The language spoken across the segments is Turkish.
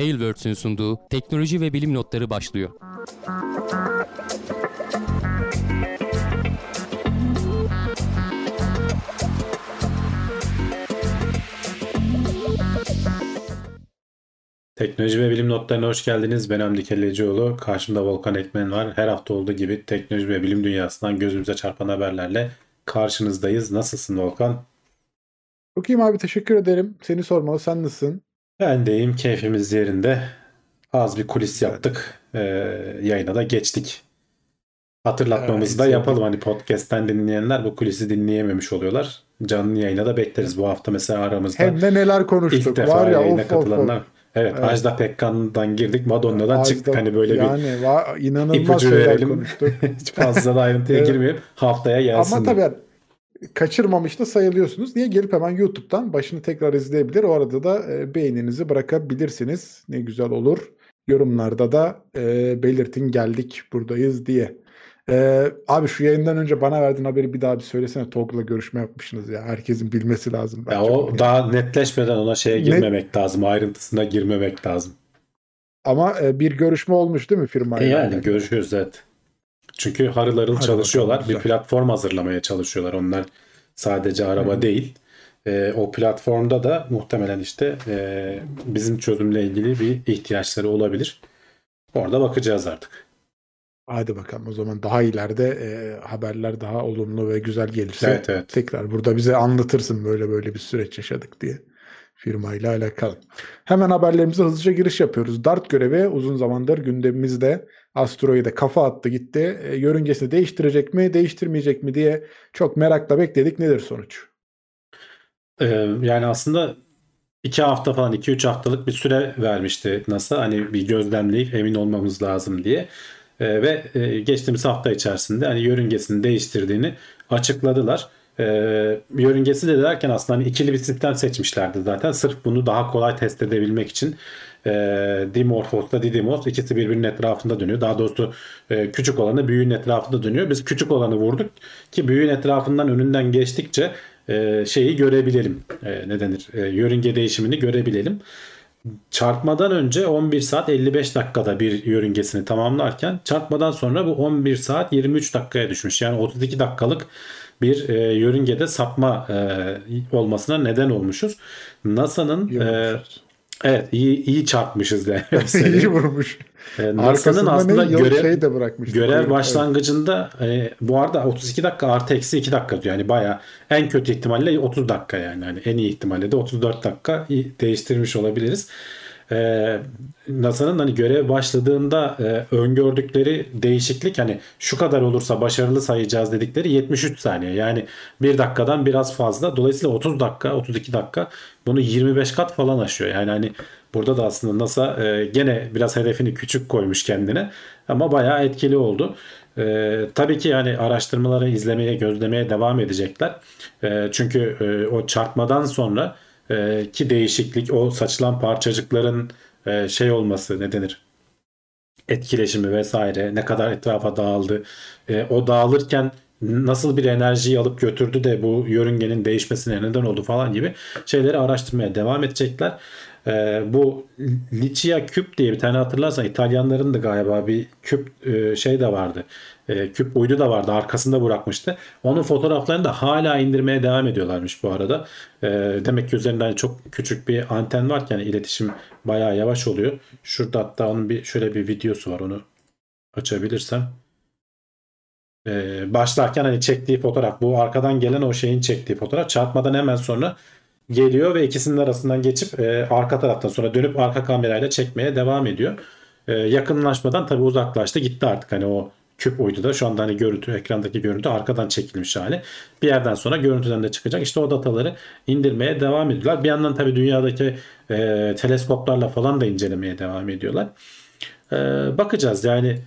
Tailwords'ün sunduğu Teknoloji ve Bilim Notları başlıyor. Teknoloji ve Bilim Notlarına hoş geldiniz. Ben Hamdi Kellecioğlu. Karşımda Volkan Ekmen var. Her hafta olduğu gibi teknoloji ve bilim dünyasından gözümüze çarpan haberlerle karşınızdayız. Nasılsın Volkan? Çok iyiyim abi, teşekkür ederim. Seni sormalı, sen nasılsın? Ben de iyiyim, keyfimiz yerinde. Az bir kulis yaptık. Yayına da geçtik. Hatırlatmamızı da yapalım. Hani podcast'ten dinleyenler bu kulisi dinleyememiş oluyorlar. Canlı yayına da bekleriz. Bu hafta mesela aramızda. Hem de neler konuştuk. İlk defa var ya, yayına katılanlar. Evet, evet, Ajda Pekkan'dan girdik, Madonna'dan çıktık. Hani böyle bir ipucu verelim. Hiç fazla da ayrıntıya girmeyip haftaya gelsin. Ama tabii kaçırmamış da sayılıyorsunuz. Niye? Gelip hemen YouTube'dan başını tekrar izleyebilir. O arada da beğeninizi bırakabilirsiniz. Ne güzel olur. Yorumlarda da belirtin geldik buradayız diye. Abi şu yayından önce bana verdiğin haberi bir daha bir söylesene. Togg'la görüşme yapmışsınız ya. Herkesin bilmesi lazım. Ya o daha netleşmeden ona girmemek lazım. Ayrıntısına girmemek lazım. Ama bir görüşme olmuş değil mi firmayla? Yani görüşüyoruz evet. Çünkü harıl harıl çalışıyorlar. Bakalım, bir platform hazırlamaya çalışıyorlar. Onlar sadece araba değil. O platformda da muhtemelen işte bizim çözümle ilgili bir ihtiyaçları olabilir. Orada bakacağız artık. Hadi bakalım o zaman daha ileride haberler daha olumlu ve güzel gelirse evet. Tekrar burada bize anlatırsın böyle bir süreç yaşadık diye firmayla alakalı. Hemen haberlerimize hızlıca giriş yapıyoruz. DART görevi uzun zamandır gündemimizde, asteroide kafa attı gitti. Yörüngesini değiştirecek mi değiştirmeyecek mi diye çok merakla bekledik. Nedir sonuç? Yani aslında 2 hafta falan 2-3 haftalık bir süre vermişti NASA. Hani bir gözlemleyip emin olmamız lazım diye. Ve geçtiğimiz hafta içerisinde hani yörüngesini değiştirdiğini açıkladılar. Yörüngesi de derken aslında hani ikili bir sistem seçmişlerdi zaten. Sırf bunu daha kolay test edebilmek için Dimorphos'la Didimos ikisi birbirinin etrafında dönüyor. Daha doğrusu küçük olanı büyüğün etrafında dönüyor. Biz küçük olanı vurduk ki büyüğün etrafından önünden geçtikçe şeyi görebilelim. Ne denir? Yörünge değişimini görebilelim. Çarpmadan önce 11 saat 55 dakikada bir yörüngesini tamamlarken çarpmadan sonra bu 11 saat 23 dakikaya düşmüş. Yani 32 dakikalık bir yörüngede sapma olmasına neden olmuşuz. NASA'nın evet iyi çarpmışız yani. İyi vurmuş. NASA'nın aslında görev başlangıcında bu arada 32 dakika artı eksi 2 dakika diyor. Yani bayağı en kötü ihtimalle 30 dakika yani. Yani en iyi ihtimalle de 34 dakika değiştirmiş olabiliriz. NASA'nın hani görev başladığında öngördükleri değişiklik hani şu kadar olursa başarılı sayacağız dedikleri 73 saniye. Yani 1 dakikadan biraz fazla. Dolayısıyla 30 dakika, 32 dakika bunu 25 kat falan aşıyor. Yani hani burada da aslında NASA gene biraz hedefini küçük koymuş kendine ama bayağı etkili oldu. Tabii ki yani araştırmaları izlemeye, gözlemeye devam edecekler. Çünkü o çarpmadan sonra ki değişiklik o saçılan parçacıkların şey olması ne denir etkileşimi vesaire ne kadar etrafa dağıldı o dağılırken nasıl bir enerjiyi alıp götürdü de bu yörüngenin değişmesine neden oldu falan gibi şeyleri araştırmaya devam edecekler. Bu Licia Cube diye bir tane hatırlarsan İtalyanların da galiba bir küp şey de vardı. Küp uydu da vardı. Arkasında bırakmıştı. Onun fotoğraflarını da hala indirmeye devam ediyorlarmış bu arada. Demek ki üzerinden çok küçük bir anten varken yani iletişim bayağı yavaş oluyor. Şurada hatta onun şöyle bir videosu var. Onu açabilirsem. Başlarken hani çektiği fotoğraf. Bu arkadan gelen o şeyin çektiği fotoğraf. Çarpmadan hemen sonra geliyor ve ikisinin arasından geçip arka taraftan sonra dönüp arka kamerayla çekmeye devam ediyor. Yakınlaşmadan tabii uzaklaştı gitti artık hani o küp uydu da şu anda hani ekrandaki görüntü arkadan çekilmiş hali. Bir yerden sonra görüntüden de çıkacak. İşte o dataları indirmeye devam ediyorlar. Bir yandan tabii dünyadaki teleskoplarla falan da incelemeye devam ediyorlar. Bakacağız yani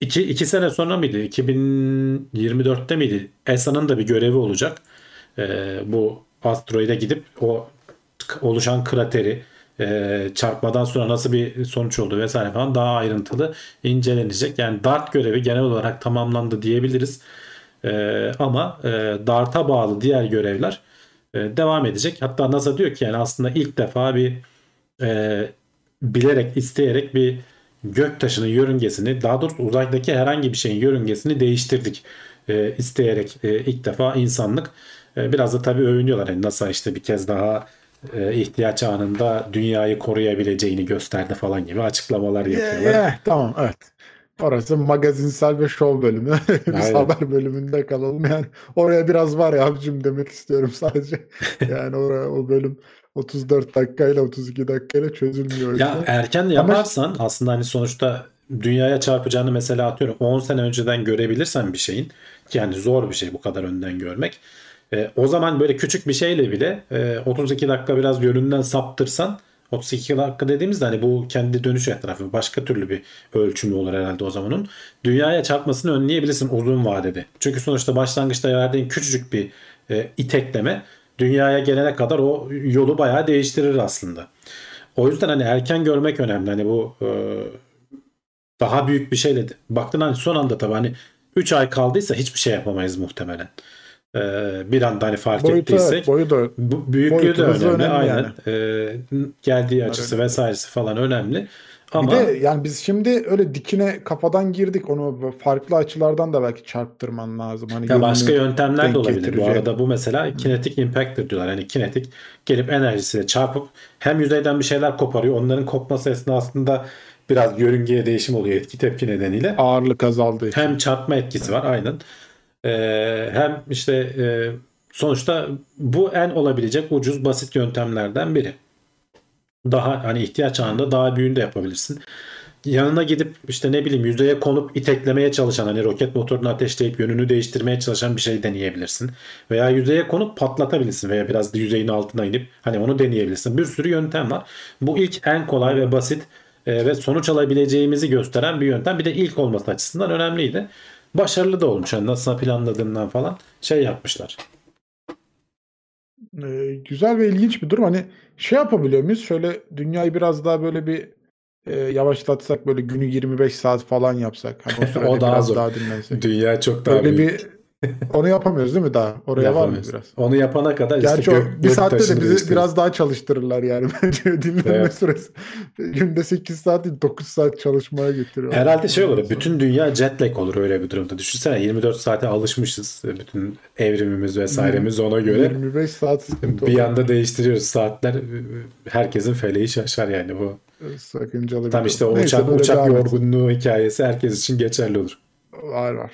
2 sene sonra mıydı? 2024'te miydi? ESA'nın da bir görevi olacak. Bu asteroide gidip o oluşan krateri çarpmadan sonra nasıl bir sonuç oldu vesaire falan daha ayrıntılı incelenecek. Yani DART görevi genel olarak tamamlandı diyebiliriz. Ama DART'a bağlı diğer görevler devam edecek. Hatta NASA diyor ki yani aslında ilk defa bir bilerek, isteyerek bir göktaşının yörüngesini, daha doğrusu uzaktaki herhangi bir şeyin yörüngesini değiştirdik. İsteyerek ilk defa insanlık. Biraz da tabii övünüyorlar. Yani NASA işte bir kez daha ihtiyaç anında dünyayı koruyabileceğini gösterdi falan gibi açıklamalar yapıyorlar. Tamam, evet. Orası magazinsel ve şov bölümü. Biz haber bölümünde kalalım. Yani oraya biraz var ya abicim demek istiyorum sadece. Yani oraya, o bölüm 34 dakikayla 32 dakikayla çözülmüyor. Ya işte. Erken yaparsan ama... aslında hani sonuçta dünyaya çarpacağını mesela atıyorum 10 sene önceden görebilirsen bir şeyin, yani zor bir şey bu kadar önden görmek. O zaman böyle küçük bir şeyle bile 32 dakika biraz yönünden saptırsan, 32 dakika dediğimizde hani bu kendi dönüş etrafı başka türlü bir ölçümü olur herhalde o zamanın. Dünyaya çarpmasını önleyebilirsin uzun vadede. Çünkü sonuçta başlangıçta verdiğin küçücük bir itekleme dünyaya gelene kadar o yolu bayağı değiştirir aslında. O yüzden hani erken görmek önemli. Hani bu daha büyük bir şeyle baktın hani son anda tabii hani 3 ay kaldıysa hiçbir şey yapamayız muhtemelen. Bir anda hani fark ettiysek büyüklüğü de önemli aynen. Geldiği açısı önemli. Vesairesi falan önemli. Ama... Bir de yani biz şimdi öyle dikine kafadan girdik, onu farklı açılardan da belki çarptırman lazım. Hani ya başka yöntemler de olabilir getirecek. Bu arada bu mesela kinetik impactor diyorlar. Yani kinetik gelip enerjisiyle çarpıp hem yüzeyden bir şeyler koparıyor, onların kopması esnasında biraz yörüngeye değişim oluyor etki tepki nedeniyle. Ağırlık azaldığı için. Hem çarpma etkisi var aynen. Hem işte sonuçta bu en olabilecek ucuz basit yöntemlerden biri. Daha hani ihtiyaç anında daha büyüğünü de yapabilirsin. Yanına gidip işte ne bileyim yüzeye konup iteklemeye çalışan hani roket motorunu ateşleyip yönünü değiştirmeye çalışan bir şey deneyebilirsin. Veya yüzeye konup patlatabilirsin veya biraz da yüzeyin altına inip hani onu deneyebilirsin. Bir sürü yöntem var. Bu ilk en kolay ve basit ve sonuç alabileceğimizi gösteren bir yöntem. Bir de ilk olması açısından önemliydi. Başarılı da olmuş. Yani nasıl planladığından falan şey yapmışlar. Güzel ve ilginç bir durum. Hani şey yapabiliyor muyuz? Şöyle dünyayı biraz daha böyle bir yavaşlatsak, böyle günü 25 saat falan yapsak. Hani o sürede o daha biraz zor. Daha dinlensek. Dünya çok daha böyle büyük. Bir onu yapamıyoruz değil mi daha? Oraya var mı biraz? Onu yapana kadar gerçi işte bir saatte de bizi biraz daha çalıştırırlar yani. Bence dinlenme süresi. Günde 8 saat değil 9 saat çalışmaya getiriyor. Herhalde şey olur. Bütün dünya jet lag olur öyle bir durumda. Düşünsene 24 saate alışmışız. Bütün evrimimiz vesairemiz ona göre. 25 saat sıkıntı olur. Bir anda değiştiriyoruz saatler. Herkesin feleği şaşar yani bu. Sakıncalı. Tam işte o uçak yorgunluğu hikayesi herkes için geçerli olur. Var var.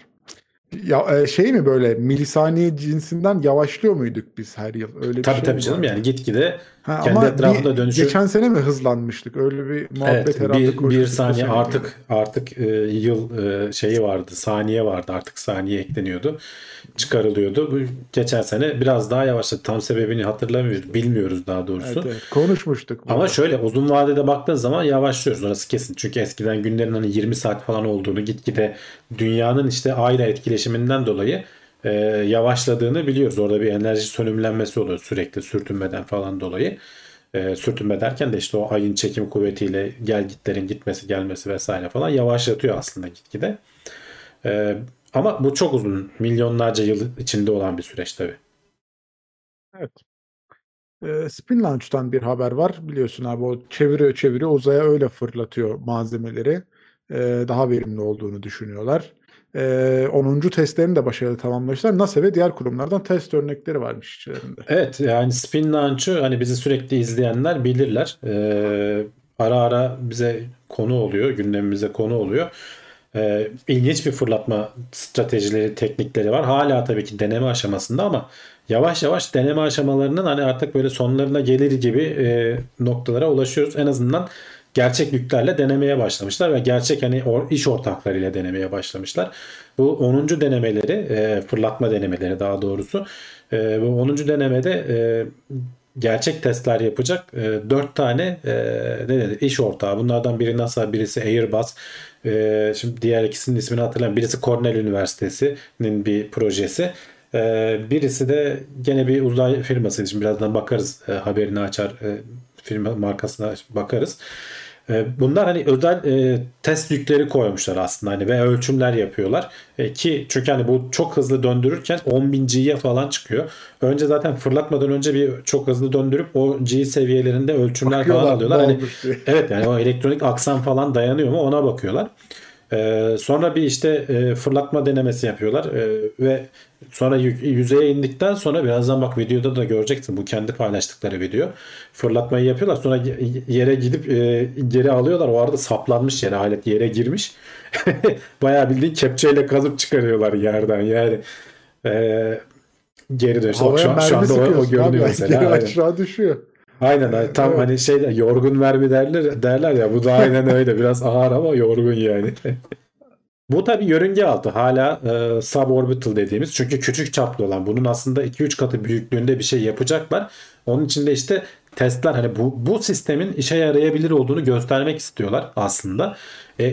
Ya şey mi böyle milisaniye cinsinden yavaşlıyor muyduk biz her yıl? Öyle bir tabii şey tabii canım yani gitgide kendi etrafında dönüşü. Geçen sene mi hızlanmıştık? Öyle bir muhabbet evet, herhalde koştuk. Bir saniye artık yıl şeyi vardı. Saniye vardı. Artık saniye ekleniyordu. Çıkarılıyordu. Geçen sene biraz daha yavaşladı. Tam sebebini hatırlamıyoruz. Bilmiyoruz daha doğrusu. Evet, evet. Konuşmuştuk. Ama burada şöyle uzun vadede baktığın zaman yavaşlıyoruz. Orası kesin. Çünkü eskiden günlerin hani 20 saat falan olduğunu gitgide dünyanın işte ayla etkileşiminden dolayı yavaşladığını biliyoruz. Orada bir enerji sönümlenmesi oluyor sürekli sürtünmeden falan dolayı. Sürtünme derken de işte o ayın çekim kuvvetiyle gelgitlerin gitmesi gelmesi vesaire falan yavaşlatıyor aslında gitgide. Ama bu çok uzun. Milyonlarca yıl içinde olan bir süreç tabii. Evet. Spin Launch'tan bir haber var. Biliyorsun abi o çeviriyor uzaya öyle fırlatıyor malzemeleri. Daha verimli olduğunu düşünüyorlar. 10. testlerini de başarılı tamamlamışlar. NASA ve diğer kurumlardan test örnekleri varmış içlerinde. Evet yani Spin Launch'u hani bizi sürekli izleyenler bilirler. Ara ara bize konu oluyor. Gündemimize konu oluyor. İlginç bir fırlatma stratejileri, teknikleri var. Hala tabii ki deneme aşamasında ama yavaş yavaş deneme aşamalarının hani artık böyle sonlarına gelir gibi noktalara ulaşıyoruz. En azından gerçek yüklerle denemeye başlamışlar ve gerçek hani iş ortaklarıyla denemeye başlamışlar. Bu 10. denemeleri, fırlatma denemeleri daha doğrusu. Bu 10. denemede gerçek testler yapacak 4 tane iş ortağı. Bunlardan biri NASA, birisi Airbus. Şimdi diğer ikisinin ismini hatırlamıyorum. Birisi Cornell Üniversitesi'nin bir projesi. Birisi de gene bir uzay firması. Şimdi birazdan bakarız haberini açar firma markasına bakarız. Bunlar hani özel test yükleri koymuşlar aslında hani ve ölçümler yapıyorlar ki çünkü hani bu çok hızlı döndürürken 10.000 G'ye falan çıkıyor. Önce zaten fırlatmadan önce bir çok hızlı döndürüp o G seviyelerinde ölçümler bakıyorlar, falan alıyorlar. Hani, evet yani o elektronik aksam falan dayanıyor mu ona bakıyorlar. Sonra bir işte fırlatma denemesi yapıyorlar ve sonra yüzeye indikten sonra birazdan bak videoda da göreceksin bu kendi paylaştıkları video. Fırlatmayı yapıyorlar sonra yere gidip geri alıyorlar. O arada saplanmış yere alet yere girmiş. Bayağı bildiğin kepçeyle kazıp çıkarıyorlar yerden yani. Geri dönüyor. Şu anda o görünüyor mesela. Aşağı düşüyor. Aynen tam evet. Hani şey yorgun mermi derler ya bu da aynen öyle biraz ağır ama yorgun yani. Bu tabi yörünge altı hala suborbital dediğimiz çünkü küçük çaplı olan bunun aslında 2-3 katı büyüklüğünde bir şey yapacaklar. Onun için de işte testler hani bu sistemin işe yarayabilir olduğunu göstermek istiyorlar aslında.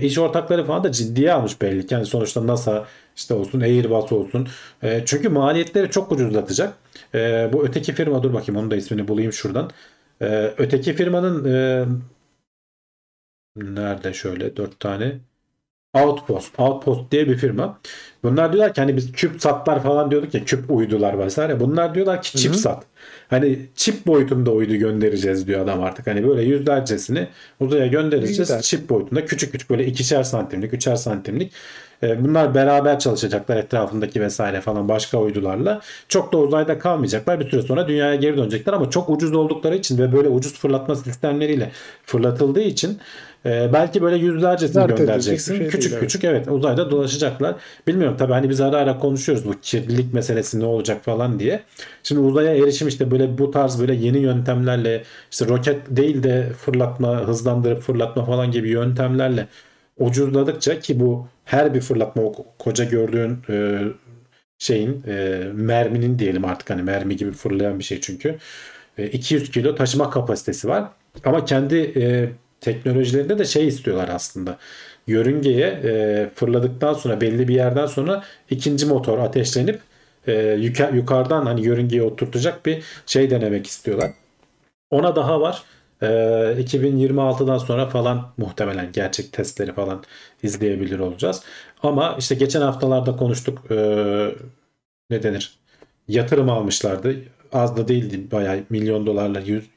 İş ortakları falan da ciddiye almış belli ki yani sonuçta NASA işte olsun Airbus olsun çünkü maliyetleri çok ucuzlatacak. Bu öteki firma dur bakayım onun da ismini bulayım şuradan. Öteki firmanın nerede şöyle 4 tane Outpost diye bir firma. Bunlar diyorlar ki hani biz küp satlar falan diyorduk ya küp uydular vesaire. Bunlar diyorlar ki çip sat. Hani çip boyutunda uydu göndereceğiz diyor adam artık. Hani böyle yüzlercesini uzaya göndereceğiz. Güzel. Çip boyutunda küçük küçük böyle 2'şer santimlik 3'er santimlik. Bunlar beraber çalışacaklar etrafındaki vesaire falan başka uydularla. Çok da uzayda kalmayacaklar. Bir süre sonra dünyaya geri dönecekler ama çok ucuz oldukları için ve böyle ucuz fırlatma sistemleriyle fırlatıldığı için belki böyle yüzlercesini DART göndereceksin. Şey küçük küçük evet uzayda dolaşacaklar. Bilmiyorum tabii hani biz ara ara konuşuyoruz bu kirlilik meselesi ne olacak falan diye. Şimdi uzaya erişim işte böyle bu tarz böyle yeni yöntemlerle işte roket değil de fırlatma hızlandırıp fırlatma falan gibi yöntemlerle ucuzladıkça ki bu her bir fırlatma koca gördüğün şeyin merminin diyelim artık hani mermi gibi fırlayan bir şey çünkü 200 kilo taşıma kapasitesi var ama kendi teknolojilerinde de şey istiyorlar aslında yörüngeye fırladıktan sonra belli bir yerden sonra ikinci motor ateşlenip yukarıdan hani yörüngeye oturtacak bir şey denemek istiyorlar. Ona daha var. 2026'dan sonra falan muhtemelen gerçek testleri falan izleyebilir olacağız. Ama işte geçen haftalarda konuştuk ne denir? Yatırım almışlardı. Az da değildi bayağı $1 milyon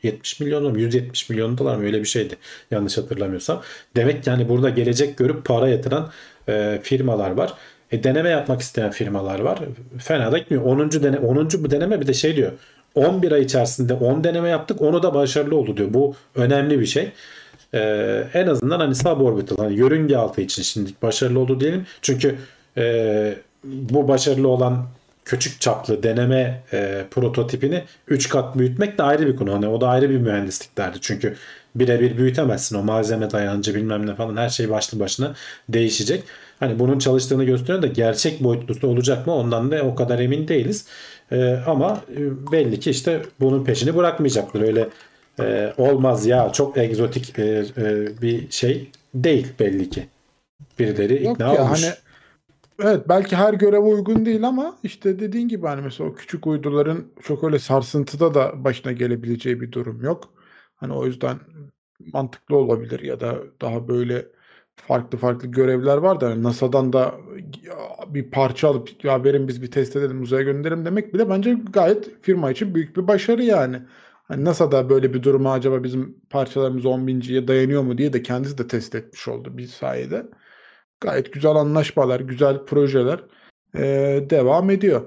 170 milyon dolar mı öyle bir şeydi yanlış hatırlamıyorsam. Demek ki yani burada gelecek görüp para yatıran firmalar var. Deneme yapmak isteyen firmalar var. Fena da gitmiyor. 10. bu deneme bir de şey diyor. 11 ay içerisinde 10 deneme yaptık. Onu da başarılı oldu diyor. Bu önemli bir şey. En azından hani suborbital hani yörünge altı için şimdi başarılı oldu diyelim. Çünkü bu başarılı olan küçük çaplı deneme prototipini 3 kat büyütmek de ayrı bir konu. Hani o da ayrı bir mühendislik derdi. Çünkü birebir büyütemezsin. O malzeme dayanıcı bilmem ne falan her şey başlı başına değişecek. Hani bunun çalıştığını gösteriyor da gerçek boyutlusu olacak mı ondan da o kadar emin değiliz. Ama belli ki işte bunun peşini bırakmayacaklar. Öyle olmaz ya çok egzotik bir şey değil belli ki. Birileri ikna olmuş. Hani, evet belki her göreve uygun değil ama işte dediğin gibi hani mesela o küçük uyduların çok öyle sarsıntıda da başına gelebileceği bir durum yok. Hani o yüzden mantıklı olabilir ya da daha böyle farklı görevler var da yani NASA'dan da bir parça alıp ya verin biz bir test edelim uzaya gönderelim demek bile bence gayet firma için büyük bir başarı yani. Hani NASA'da böyle bir duruma acaba bizim parçalarımız 10.000'ciye dayanıyor mu diye de kendisi de test etmiş oldu bir sayede. Gayet güzel anlaşmalar, güzel projeler devam ediyor.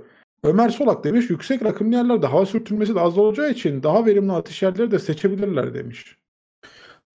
Ömer Solak demiş yüksek rakımlı yerlerde hava sürtünmesi de az olacağı için daha verimli atış yerleri de seçebilirler demiş.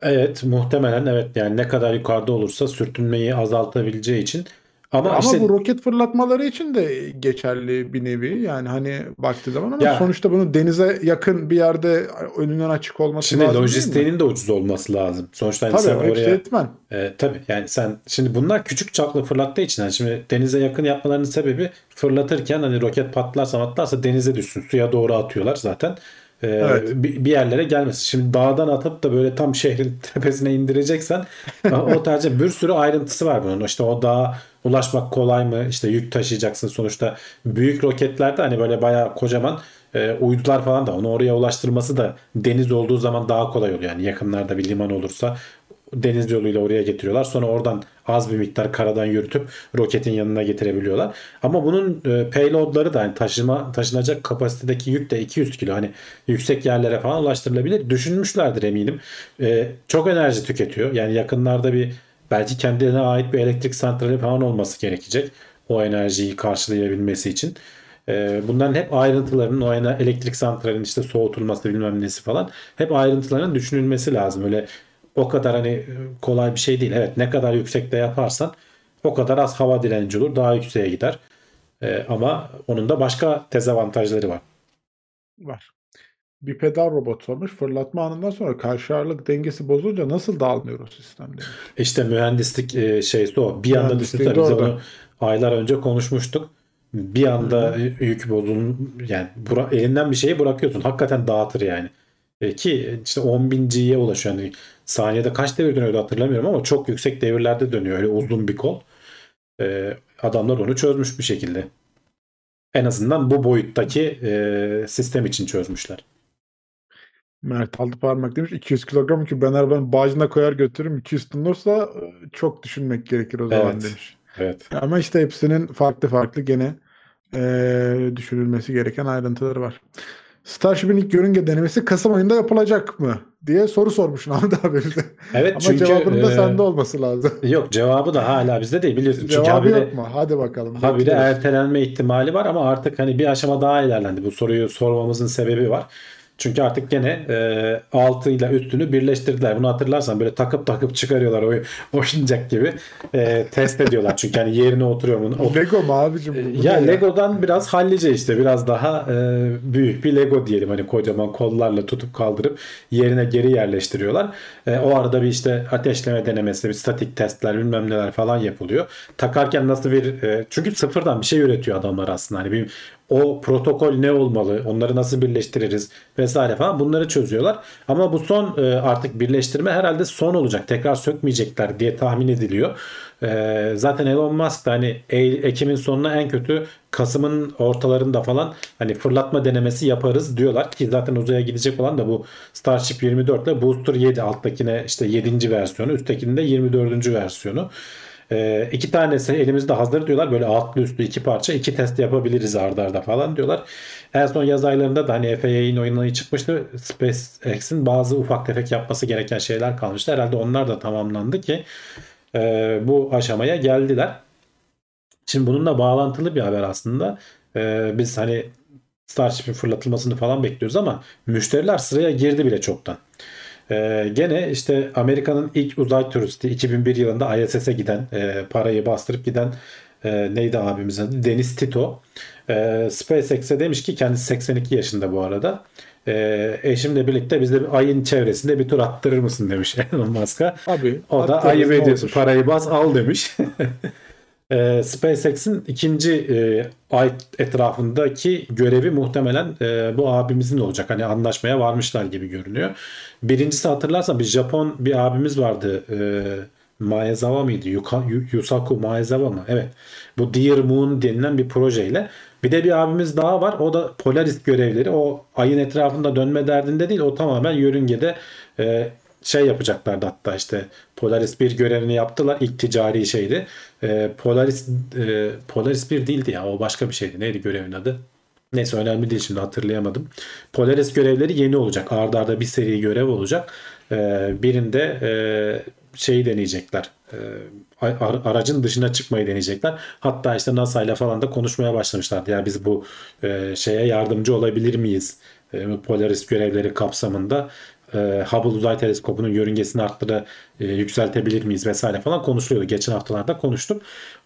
Evet muhtemelen evet yani ne kadar yukarıda olursa sürtünmeyi azaltabileceği için ama işte, bu roket fırlatmaları için de geçerli bir nevi yani hani baktığı zaman ama ya, sonuçta bunu denize yakın bir yerde önünden açık olması şimdi lazım. Şimdi lojistiğinin de ucuz olması lazım. Sonuçta hani tabii, sen oraya tabii yani sen şimdi bunlar küçük çaplı fırlattığı için yani şimdi denize yakın yapmalarının sebebi fırlatırken hani roket patlarsa denize düşsün suya doğru atıyorlar zaten. Evet. Bir yerlere gelmesin. Şimdi dağdan atıp da böyle tam şehrin tepesine indireceksen o tercih bir sürü ayrıntısı var bunun. İşte o dağa ulaşmak kolay mı? İşte yük taşıyacaksın sonuçta. Büyük roketlerde hani böyle bayağı kocaman uydular falan da onu oraya ulaştırması da deniz olduğu zaman daha kolay oluyor. Yani yakınlarda bir liman olursa deniz yoluyla oraya getiriyorlar. Sonra oradan az bir miktar karadan yürütüp roketin yanına getirebiliyorlar. Ama bunun payloadları da yani taşınacak kapasitedeki yük de 200 kilo. Hani yüksek yerlere falan ulaştırılabilir. Düşünmüşlerdir eminim. Çok enerji tüketiyor. Yani yakınlarda bir belki kendilerine ait bir elektrik santrali falan olması gerekecek. O enerjiyi karşılayabilmesi için. Bunların hep ayrıntılarının, o elektrik santralinin işte soğutulması bilmem nesi falan, hep ayrıntılarının düşünülmesi lazım. Öyle o kadar hani kolay bir şey değil. Evet, ne kadar yüksekte yaparsan o kadar az hava direnci olur. Daha yükseğe gider. Ama onun da başka dezavantajları var. Var. Bir pedal robot sormuş. Fırlatma anından sonra karşı ağırlık dengesi bozulunca nasıl dağılmıyor o sistemde? İşte mühendislik şeysi o. Bir anda düştü. Biz onu aylar önce konuşmuştuk. Bir anda yük bozulun, yani elinden bir şeyi bırakıyorsun. Hakikaten dağıtır yani. Ki işte 10.000G'ye ulaşıyor. Yani saniyede kaç devir dönüyordu hatırlamıyorum ama çok yüksek devirlerde dönüyor. Öyle uzun bir kol. Adamlar onu çözmüş bir şekilde. En azından bu boyuttaki sistem için çözmüşler. Mert Altıparmak demiş 200 kilogram ki ben arabanın bağcına koyar götürürüm. 200 ton olursa çok düşünmek gerekir o zaman, evet demiş. Evet. Ama işte hepsinin farklı farklı gene düşünülmesi gereken ayrıntıları var. Starship'in ilk yörünge denemesi Kasım ayında yapılacak mı diye soru sormuşsun Hamdi abi bize. Evet, ama çünkü cevabının da sende olması lazım. Yok, cevabı da hala bizde değil biliyorsun. Cevabı yok mu? Hadi bakalım. Habire ertelenme ihtimali var ama artık hani bir aşama daha ilerlendi. Bu soruyu sormamızın sebebi var. Çünkü artık gene altıyla üstünü birleştirdiler. Bunu hatırlarsan böyle takıp çıkarıyorlar oyuncak gibi. Test ediyorlar. Çünkü yani yerine oturuyor mu? Lego mu abicim? Ya Lego'dan biraz hallice işte. Biraz daha büyük bir Lego diyelim. Hani kocaman kollarla tutup kaldırıp yerine geri yerleştiriyorlar. O arada bir işte ateşleme denemesi, bir statik testler bilmem neler falan yapılıyor. Takarken nasıl bir... çünkü sıfırdan bir şey üretiyor adamlar aslında. Hani bir... O protokol ne olmalı? Onları nasıl birleştiririz? Vesaire falan. Bunları çözüyorlar. Ama bu son artık birleştirme herhalde son olacak. Tekrar sökmeyecekler diye tahmin ediliyor. Zaten Elon Musk da hani Ekim'in sonuna en kötü Kasım'ın ortalarında falan hani fırlatma denemesi yaparız diyorlar ki zaten uzaya gidecek olan da bu Starship 24 ile Booster 7 alttakine işte 7. versiyonu, üsttekinin de 24. versiyonu. İki tanesi elimizde hazır diyorlar. Böyle altlı üstlü iki parça. İki test yapabiliriz arda arda falan diyorlar. En son yaz aylarında da hani FAA'nin oyunları çıkmıştı. SpaceX'in bazı ufak tefek yapması gereken şeyler kalmıştı. Herhalde onlar da tamamlandı ki bu aşamaya geldiler. Şimdi bununla bağlantılı bir haber aslında. Biz hani Starship'in fırlatılmasını falan bekliyoruz ama müşteriler sıraya girdi bile çoktan. Gene işte Amerika'nın ilk uzay turisti 2001 yılında ISS'e giden parayı bastırıp giden neydi abimizin adı? Dennis Tito. SpaceX'e demiş ki kendisi 82 yaşında bu arada. Eşimle birlikte biz de bir ayın çevresinde bir tur attırır mısın demiş Elon Musk'a. O da ayıp ediyorsun, parayı bas al demiş. SpaceX'in ikinci ay etrafındaki görevi muhtemelen bu abimizin olacak. Hani anlaşmaya varmışlar gibi görünüyor. Birincisi hatırlarsan bir Japon bir abimiz vardı. Maezawa mıydı? Yusaku Maezawa mı? Evet. Bu Dear Moon denilen bir projeyle. Bir de bir abimiz daha var. O da Polaris görevleri. O ayın etrafında dönme derdinde değil. O tamamen yörüngede şey yapacaklardı hatta işte Polaris 1 görevini yaptılar. İlk ticari şeydi. Polaris 1 değildi ya. O başka bir şeydi. Neydi görevin adı? Neyse önemli değil şimdi hatırlayamadım. Polaris görevleri yeni olacak. Arda arda bir seri görev olacak. Birinde şeyi deneyecekler. Aracın dışına çıkmayı deneyecekler. Hatta işte NASA ile falan da konuşmaya başlamışlardı. Ya biz bu şeye yardımcı olabilir miyiz? Polaris görevleri kapsamında Hubble Uzay Teleskopu'nun yörüngesini yükseltebilir miyiz vesaire falan konuşuluyordu. Geçen haftalarda konuştum.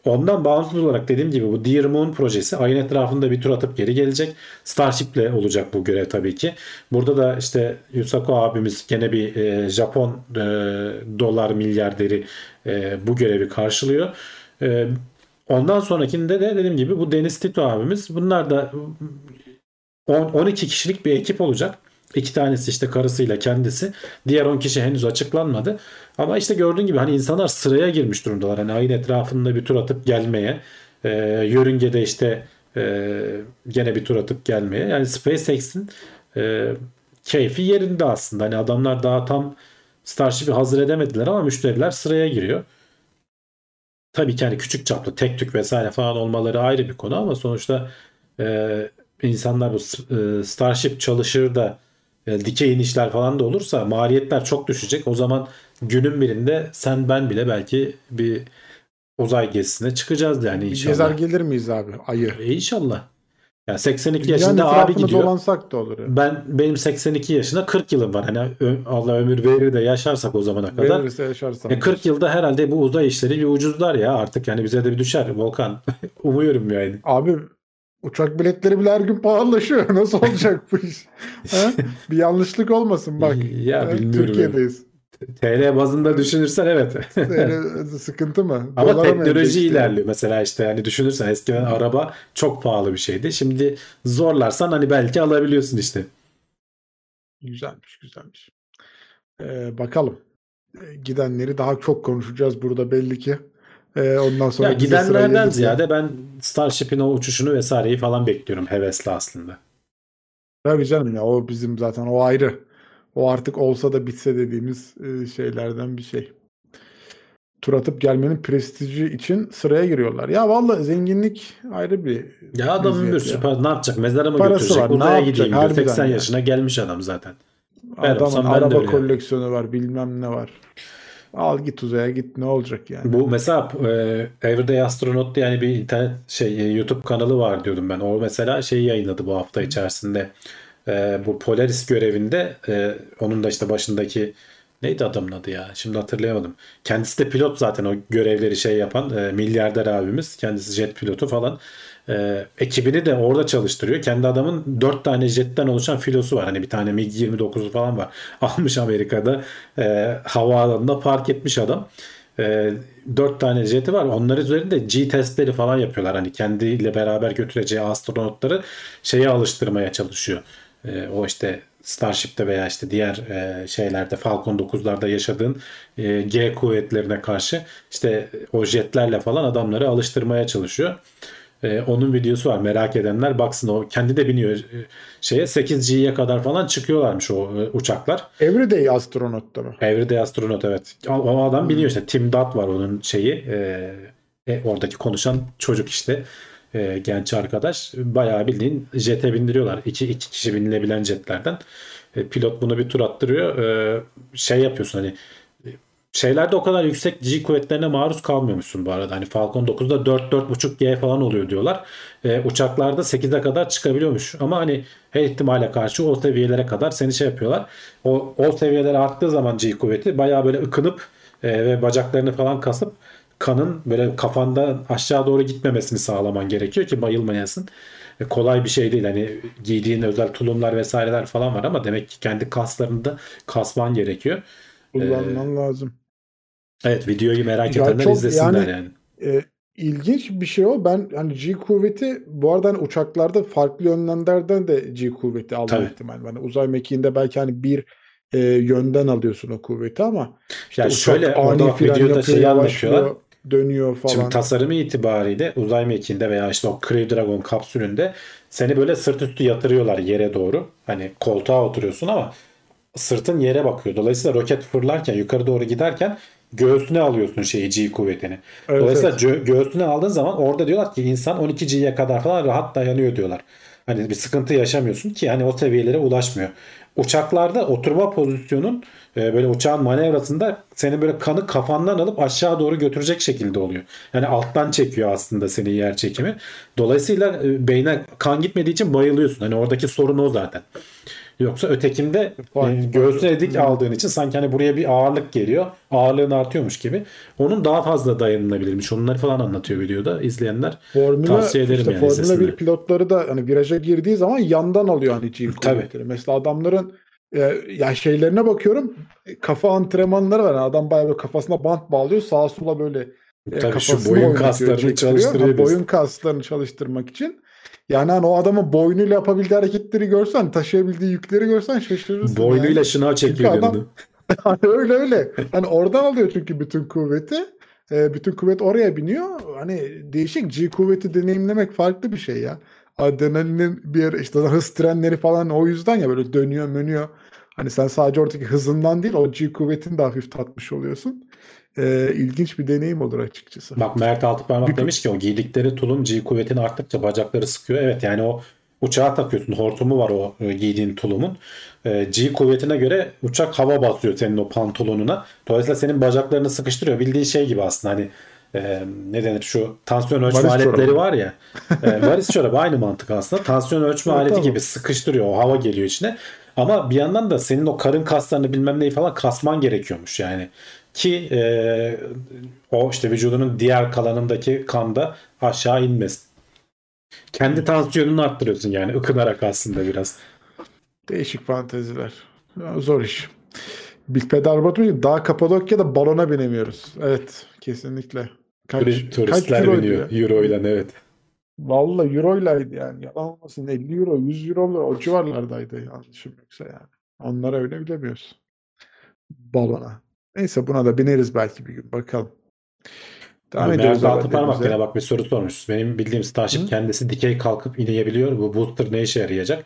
Ondan bağımsız olarak dediğim gibi bu Dear Moon projesi ayın etrafında bir tur atıp geri gelecek. Starship'le olacak bu görev tabii ki. Burada da işte Yusaku abimiz gene bir Japon dolar milyarderi bu görevi karşılıyor. Ondan sonrakinde de dediğim gibi bu Deniz Tito abimiz. Bunlar da 12 kişilik bir ekip olacak. İki tanesi işte karısıyla kendisi. Diğer 10 kişi henüz açıklanmadı. Ama işte gördüğün gibi hani insanlar sıraya girmiş durumdalar. Hani ayın etrafında bir tur atıp gelmeye. Yörüngede işte gene bir tur atıp gelmeye. Yani SpaceX'in keyfi yerinde aslında. Hani adamlar daha tam Starship'i hazır edemediler ama müşteriler sıraya giriyor. Tabii ki hani küçük çaplı tek tük vesaire falan olmaları ayrı bir konu ama sonuçta insanlar bu Starship çalışır da dikey inişler falan da olursa maliyetler çok düşecek. O zaman günün birinde sen ben bile belki bir uzay gezisine çıkacağız yani inşallah. Gezer gelir miyiz abi? Ayı. İnşallah. Yani 82 yaşında abi gidiyor. Dolansak da olur yani. Benim 82 yaşında 40 yılım var. Hani Allah ömür verir de yaşarsak o zamana kadar. Verirse yaşarsam. 40 yılda herhalde bu uzay işleri bir ucuzlar ya artık. Yani bize de bir düşer Volkan. Umuyorum yani. Abi uçak biletleri bile her gün pahalılaşıyor. Nasıl olacak bu iş? Bir yanlışlık olmasın bak. Ya bilmiyorum. Türkiye'deyiz. TL bazında düşünürsen evet. Sıkıntı mı? Ama dolara teknoloji ilerliyor. Mesela işte yani düşünürsen eskiden araba çok pahalı bir şeydi. Şimdi zorlarsan hani belki alabiliyorsun işte. Güzelmiş, güzelmiş. Bakalım. Gidenleri daha çok konuşacağız burada belli ki. Ondan sonra ya gidenlerden ziyade ben Starship'in o uçuşunu vesaireyi falan bekliyorum hevesli aslında. Tabii canım ya o bizim zaten o ayrı. O artık olsa da bitse dediğimiz şeylerden bir şey. Tur atıp gelmenin prestiji için sıraya giriyorlar. Ya vallahi zenginlik ayrı bir... Ya adamın bir süper ya. Ne yapacak? Mezara mı parası götürecek? Uzaya gideyim diyor. 80 yaşına gelmiş adam zaten. Adamın araba koleksiyonu var. Bilmem ne var. Al git uzaya git ne olacak yani. Bu mesela Everyday Astronaut diye yani bir internet YouTube kanalı var diyordum ben. O mesela şeyi yayınladı bu hafta içerisinde. Bu Polaris görevinde onun da işte başındaki neydi adamın adı ya? Şimdi hatırlayamadım. Kendisi de pilot zaten o görevleri yapan milyarder abimiz. Kendisi jet pilotu falan. Ekibini de orada çalıştırıyor. Kendi adamın 4 tane jetten oluşan filosu var. Hani bir tane MiG-29'u falan var. Almış Amerika'da havaalanında park etmiş adam. 4 tane jeti var. Onların üzerinde G testleri falan yapıyorlar. Hani kendiyle beraber götüreceği astronotları alıştırmaya çalışıyor. O işte Starship'te veya işte diğer şeylerde Falcon 9'larda yaşadığın G kuvvetlerine karşı işte o jetlerle falan adamları alıştırmaya çalışıyor. Onun videosu var. Merak edenler baksın. O kendi de biniyor 8G'ye kadar falan çıkıyorlarmış o uçaklar. Everyday Astronaut da mı? Everyday Astronaut evet. O adam biniyor işte. Tim Dutt var onun oradaki konuşan çocuk işte. Genç arkadaş. Bayağı bildiğin jete bindiriyorlar. İki kişi binilebilen jetlerden. Pilot bunu bir tur attırıyor. Yapıyorsun hani şeylerde o kadar yüksek G kuvvetlerine maruz kalmıyormuşsun bu arada. Hani Falcon 9'da 4-4.5 G falan oluyor diyorlar. Uçaklarda 8'e kadar çıkabiliyormuş. Ama hani her ihtimale karşı o seviyelere kadar seni yapıyorlar. O seviyelere arttığı zaman G kuvveti bayağı böyle ıkınıp ve bacaklarını falan kasıp kanın böyle kafandan aşağı doğru gitmemesini sağlaman gerekiyor ki bayılmayasın. Kolay bir şey değil. Hani giydiğin özel tulumlar vesaireler falan var ama demek ki kendi kaslarını da kasman gerekiyor. Kullanman lazım. Evet videoyu merak edenler izlesinler yani. İlginç bir şey o. Ben hani G kuvveti bu arada hani uçaklarda farklı yönlerden de G kuvveti alma ihtimali var. Yani uzay mekiğinde belki hani bir yönden alıyorsun o kuvveti ama işte yani şöyle ani fren yapıyor, yavaşlıyor, dönüyor falan. Şimdi tasarımı itibariyle uzay mekiğinde veya işte o Crew Dragon kapsülünde seni böyle sırt üstü yatırıyorlar yere doğru. Hani koltuğa oturuyorsun ama sırtın yere bakıyor. Dolayısıyla roket fırlarken yukarı doğru giderken göğsüne alıyorsun G kuvvetini. Evet, dolayısıyla evet. Göğsüne aldığın zaman orada diyorlar ki insan 12G'ye kadar falan rahat dayanıyor diyorlar. Hani bir sıkıntı yaşamıyorsun ki hani o seviyelere ulaşmıyor. Uçaklarda oturma pozisyonun böyle uçağın manevrasında senin böyle kanı kafandan alıp aşağı doğru götürecek şekilde oluyor. Yani alttan çekiyor aslında seni yer çekimi. Dolayısıyla beyne kan gitmediği için bayılıyorsun. Hani oradaki sorun o zaten. Yoksa ötekinde göğsüne dik aldığın için sanki hani buraya bir ağırlık geliyor. Ağırlığın artıyormuş gibi. Onun daha fazla dayanılabilirmiş. Onları falan anlatıyor videoda. İzleyenler tavsiye ederim yani. Formula 1 pilotları da hani viraja girdiği zaman yandan alıyor hani G kuvvetleri. Mesela adamların ya şeylerine bakıyorum. Kafa antrenmanları var. Yani adam bayağı kafasına bant bağlıyor. Sağa sola böyle kafasını boyun kaslarını çalıştırıyor. Ha, boyun kaslarını çalıştırmak için. Yani hani o adamın boynuyla yapabildiği hareketleri görsen, taşıyabildiği yükleri görsen şaşırırsın. Boynuyla yani. Şınav çekiyor adam. Hani öyle. Hani oradan alıyor çünkü bütün kuvveti. Bütün kuvvet oraya biniyor. Hani değişik G kuvveti deneyimlemek farklı bir şey ya. Adrenalinin bir hız trenleri falan o yüzden ya böyle dönüyor, Hani sen sadece oradaki hızından değil, o G kuvvetini de hafif tatmış oluyorsun. İlginç bir deneyim olur açıkçası. Bak Mert Altıparmak demiş ki o giydikleri tulum G kuvvetini arttıkça bacakları sıkıyor. Evet yani o uçağa takıyorsun, hortumu var o giydiğin tulumun. G kuvvetine göre uçak hava basıyor senin o pantolonuna. Dolayısıyla senin bacaklarını sıkıştırıyor. Bildiğin şey gibi aslında hani ne denir şu tansiyon ölçme varis aletleri çorabı var ya. Varis çorabı aynı mantık aslında. Tansiyon ölçme aleti tamam gibi sıkıştırıyor. O hava geliyor içine. Ama bir yandan da senin o karın kaslarını bilmem neyi falan kasman gerekiyormuş yani. Ki o işte vücudunun diğer kalanındaki kan da aşağı inmesin. Kendi tansiyonunu arttırıyorsun yani ıkınarak aslında biraz. Değişik fanteziler. Ya, zor iş. Bir pedalbot mu? Daha Kapadokya'da balona binemiyoruz. Evet, kesinlikle. Turistler biniyor. Euro'yla evet. Vallahi Euro'ylaydı yani. Yalan olmasın 50 Euro, 100 Euro'lar o civarlardaydı yanlışım yoksa yani. Onlara öyle bilemiyoruz. Balona. Neyse buna da bineriz belki bir gün. Bakalım. Mert Altıparmak yine bak bir soru sormuş. Benim bildiğim Starship kendisi dikey kalkıp inebiliyor. Bu booster ne işe yarayacak?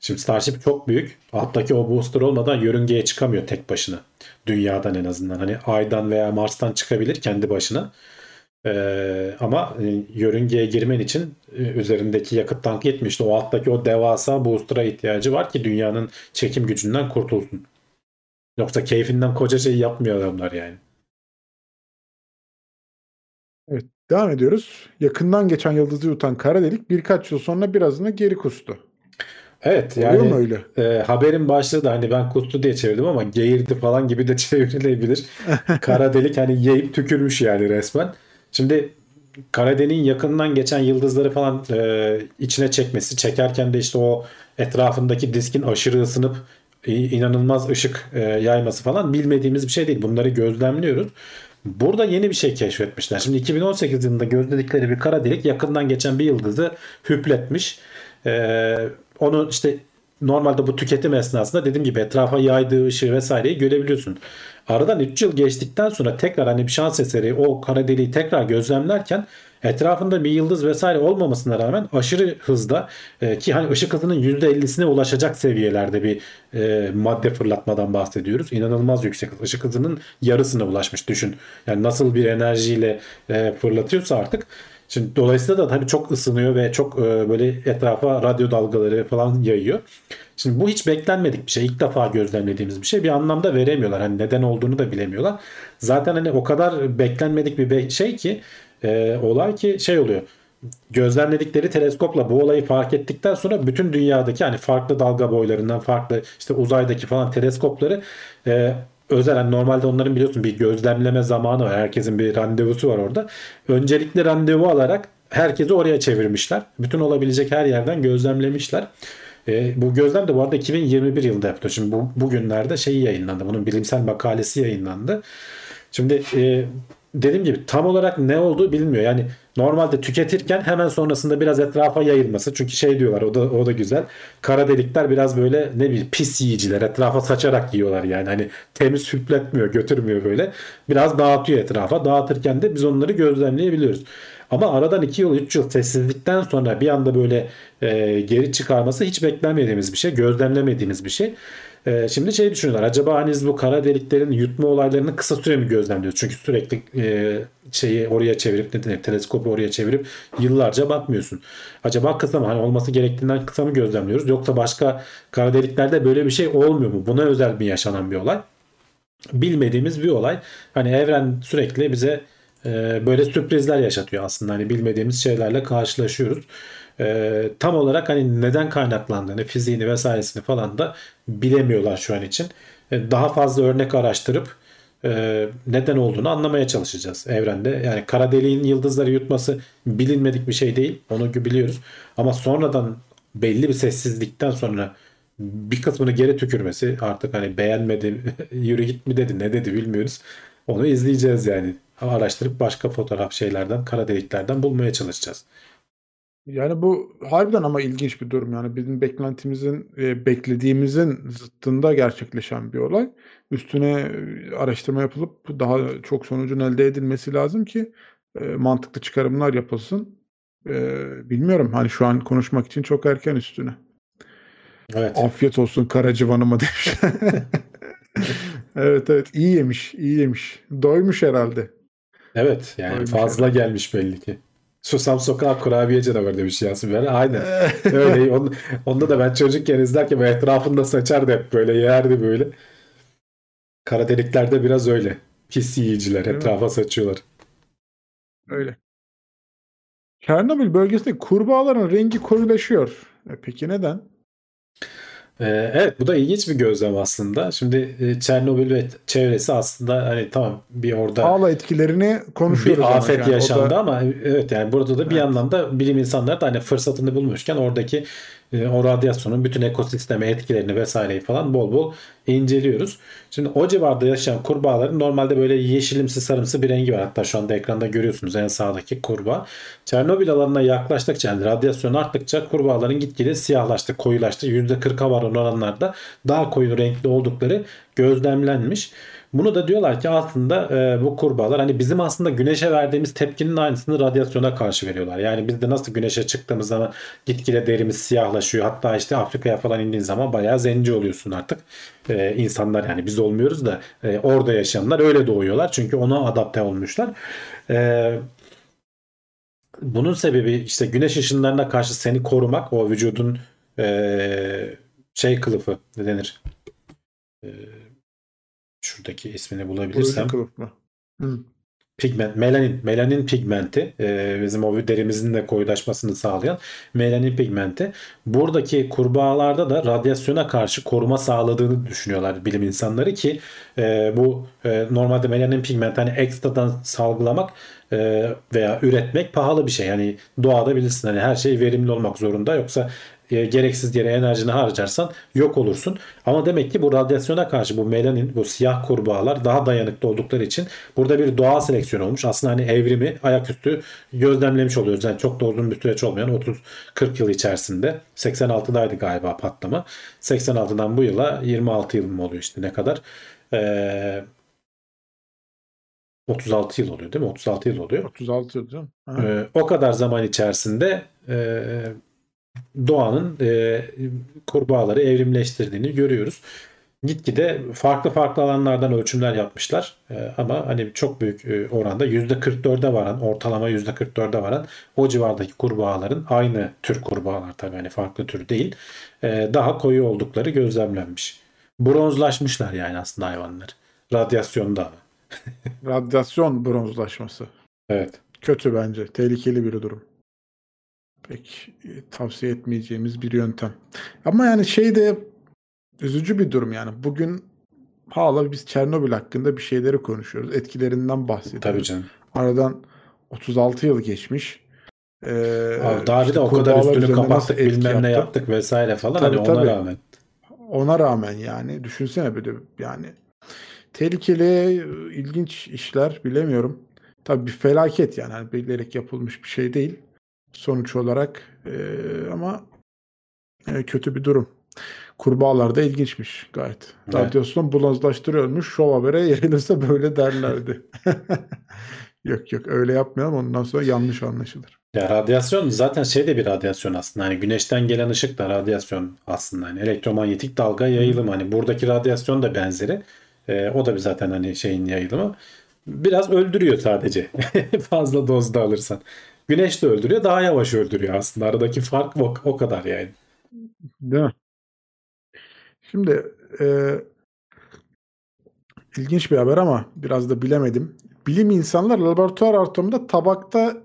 Şimdi Starship çok büyük. Alttaki o booster olmadan yörüngeye çıkamıyor tek başına. Dünyadan en azından. Hani Ay'dan veya Mars'tan çıkabilir kendi başına. Ama yörüngeye girmen için üzerindeki yakıt tankı yetmişti. O alttaki o devasa booster'a ihtiyacı var ki dünyanın çekim gücünden kurtulsun. Yoksa keyfinden koca şey yapmıyor adamlar yani. Evet, devam ediyoruz. Yakından geçen yıldızı yutan kara delik birkaç yıl sonra birazını geri kustu. Evet yani öyle? Haberin başlığı da hani ben kustu diye çevirdim ama geğirdi falan gibi de çevrilebilir. Kara delik hani yeyip tükürmüş yani resmen. Şimdi kara deliğin yakından geçen yıldızları falan içine çekmesi, çekerken de işte o etrafındaki diskin aşırı ısınıp inanılmaz ışık yayması falan bilmediğimiz bir şey değil. Bunları gözlemliyoruz. Burada yeni bir şey keşfetmişler. Şimdi 2018 yılında gözledikleri bir kara delik yakından geçen bir yıldızı hüpletmiş. Onu işte normalde bu tüketim esnasında dediğim gibi etrafa yaydığı ışığı vesaireyi görebiliyorsun. Aradan 3 yıl geçtikten sonra tekrar hani bir şans eseri o kara deliği tekrar gözlemlerken etrafında bir yıldız vesaire olmamasına rağmen aşırı hızda ki hani ışık hızının %50'sine ulaşacak seviyelerde bir madde fırlatmadan bahsediyoruz. İnanılmaz yüksek hız. Işık hızının yarısına ulaşmış düşün. Yani nasıl bir enerjiyle fırlatıyorsa artık. Şimdi dolayısıyla da tabii çok ısınıyor ve çok böyle etrafa radyo dalgaları falan yayıyor. Şimdi bu hiç beklenmedik bir şey. İlk defa gözlemlediğimiz bir şey. Bir anlamda veremiyorlar. Hani neden olduğunu da bilemiyorlar. Zaten hani o kadar beklenmedik bir şey ki olay ki şey oluyor. Gözlemledikleri teleskopla bu olayı fark ettikten sonra bütün dünyadaki hani farklı dalga boylarından farklı işte uzaydaki falan teleskopları özel hani normalde onların biliyorsun bir gözlemleme zamanı var. Herkesin bir randevusu var orada. Öncelikli randevu alarak herkesi oraya çevirmişler. Bütün olabilecek her yerden gözlemlemişler. Bu gözlem de bu arada 2021 yılında yaptı. Şimdi bugünlerde şeyi yayınlandı. Bunun bilimsel makalesi yayınlandı. Şimdi dediğim gibi tam olarak ne olduğu bilinmiyor. Yani normalde tüketirken hemen sonrasında biraz etrafa yayılması. Çünkü şey diyorlar o da güzel. Kara delikler biraz böyle ne bileyim pis yiyiciler. Etrafa saçarak yiyorlar yani. Hani temiz hüpletmiyor, götürmüyor böyle. Biraz dağıtıyor etrafa. Dağıtırken de biz onları gözlemleyebiliyoruz. Ama aradan 2 yıl 3 yıl sessizlikten sonra bir anda böyle geri çıkarması hiç beklemediğimiz bir şey. Gözlemlemediğimiz bir şey. Şimdi şey düşünüyorlar. Acaba hani bu kara deliklerin yutma olaylarını kısa süre mi gözlemliyoruz? Çünkü sürekli şeyi oraya çevirip teleskopu oraya çevirip yıllarca bakmıyorsun. Acaba kısa mı? Hani olması gerektiğinden kısa mı gözlemliyoruz? Yoksa başka kara deliklerde böyle bir şey olmuyor mu? Buna özel mi yaşanan bir olay? Bilmediğimiz bir olay. Hani evren sürekli bize böyle sürprizler yaşatıyor aslında. Hani bilmediğimiz şeylerle karşılaşıyoruz. Tam olarak hani neden kaynaklandığını, fiziğini vesairesini falan da bilemiyorlar şu an için. Daha fazla örnek araştırıp neden olduğunu anlamaya çalışacağız evrende. Yani kara deliğin yıldızları yutması bilinmedik bir şey değil. Onu biliyoruz. Ama sonradan belli bir sessizlikten sonra bir kısmını geri tükürmesi artık hani beğenmedi, yürü git mi dedi, ne dedi bilmiyoruz. Onu izleyeceğiz yani. Araştırıp başka fotoğraf şeylerden, kara deliklerden bulmaya çalışacağız. Yani bu harbiden ama ilginç bir durum. Yani bizim beklentimizin, beklediğimizin zıttında gerçekleşen bir olay. Üstüne araştırma yapılıp daha çok sonucun elde edilmesi lazım ki mantıklı çıkarımlar yapılsın. Bilmiyorum. Hani şu an konuşmak için çok erken üstüne. Evet. Afiyet olsun Karacıvan'ıma demiş. Evet iyi yemiş. Doymuş herhalde. Evet yani doymuş fazla herhalde. Gelmiş belli ki. Susam sokağa kurabiye canavarı demiş Yasin Bey. Aynen öyle. Onda da ben çocukken izlerken etrafında saçardı hep böyle yerdi böyle. Kara deliklerde biraz öyle. Pis yiyiciler etrafa saçıyorlar. Öyle. Çernobil bölgesindeki kurbağaların rengi koyulaşıyor. Peki neden? Evet bu da ilginç bir gözlem aslında. Şimdi Çernobil ve çevresi aslında hani tamam bir orada ağla etkilerini konuşuyoruz. Bir afet yani. Yaşandı da... ama evet yani burada da bir anlamda bilim insanları da hani fırsatını bulmuşken oradaki o radyasyonun bütün ekosisteme etkilerini vesaireyi falan bol bol inceliyoruz. Şimdi o civarda yaşayan kurbağaların normalde böyle yeşilimsi sarımsı bir rengi var. Hatta şu anda ekranda görüyorsunuz en sağdaki kurbağa. Çernobil alanına yaklaştıkça yani radyasyon arttıkça kurbağaların gitgide siyahlaştı, koyulaştı. %40'a varan oranlarda daha koyu renkli oldukları gözlemlenmiş. Bunu da diyorlar ki aslında bu kurbağalar hani bizim aslında güneşe verdiğimiz tepkinin aynısını radyasyona karşı veriyorlar. Yani biz de nasıl güneşe çıktığımız zaman gitgide derimiz siyahlaşıyor. Hatta işte Afrika'ya falan indiğin zaman bayağı zenci oluyorsun artık. İnsanlar yani biz olmuyoruz da orada yaşayanlar öyle doğuyorlar. Çünkü ona adapte olmuşlar. Bunun sebebi işte güneş ışınlarına karşı seni korumak. O vücudun kılıfı ne denir? Şuradaki ismini bulabilirsem. Pigment, melanin pigmenti bizim o derimizin de koyulaşmasını sağlayan melanin pigmenti. Buradaki kurbağalarda da radyasyona karşı koruma sağladığını düşünüyorlar bilim insanları ki bu normalde melanin pigmenti hani ekstradan salgılamak veya üretmek pahalı bir şey. Yani doğada bilirsin hani her şey verimli olmak zorunda yoksa gereksiz yere enerjini harcarsan yok olursun. Ama demek ki bu radyasyona karşı bu melanin, bu siyah kurbağalar daha dayanıklı oldukları için burada bir doğal seleksiyon olmuş. Aslında hani evrimi ayaküstü gözlemlemiş oluyoruz. Yani çok da uzun bir süreç olmayan 30-40 yıl içerisinde 86'daydı galiba patlama. 86'dan bu yıla 26 yıl mı oluyor işte ne kadar? 36 yıl oluyor değil mi? 36 yıl oluyor. 36 yıl değil mi? O kadar zaman içerisinde doğanın kurbağaları evrimleştirdiğini görüyoruz. Gitgide farklı alanlardan ölçümler yapmışlar. Ama hani çok büyük oranda %44'e varan ortalama %44'e varan o civardaki kurbağaların aynı tür kurbağalar tabii hani farklı tür değil. Daha koyu oldukları gözlemlenmiş. Bronzlaşmışlar yani aslında hayvanlar. Radyasyonda. Radyasyon bronzlaşması. Evet. Kötü bence. Tehlikeli bir durum. Pek tavsiye etmeyeceğimiz bir yöntem. Ama yani şey de üzücü bir durum yani. Bugün hala biz Çernobil hakkında bir şeyleri konuşuyoruz. Etkilerinden bahsediyoruz. Tabii canım. Aradan 36 yıl geçmiş. Daha işte da o kadar üstünü kapattık bilmem ne yaptık vesaire falan. Tabii, hani ona rağmen. Ona rağmen yani. Düşünsene böyle yani. Tehlikeli, ilginç işler bilemiyorum. Tabii bir felaket yani. Yani bilerek yapılmış bir şey değil. Sonuç olarak ama kötü bir durum. Kurbağalar da ilginçmiş gayet. Evet. Radyasyon bulanzlaştırıyormuş. Şov habere yayılırsa böyle derlerdi. Yok öyle yapmayalım ondan sonra yanlış anlaşılır. Ya radyasyon zaten bir radyasyon aslında. Hani güneşten gelen ışık da radyasyon aslında. Hani elektromanyetik dalga yayılımı. Hani buradaki radyasyon da benzeri. O da bir zaten hani şeyin yayılımı. Biraz öldürüyor sadece. Fazla dozda alırsan. Güneş de öldürüyor. Daha yavaş öldürüyor aslında. Aradaki fark o kadar yani. Değil mi? Şimdi ilginç bir haber ama biraz da bilemedim. Bilim insanlar laboratuvar ortamında tabakta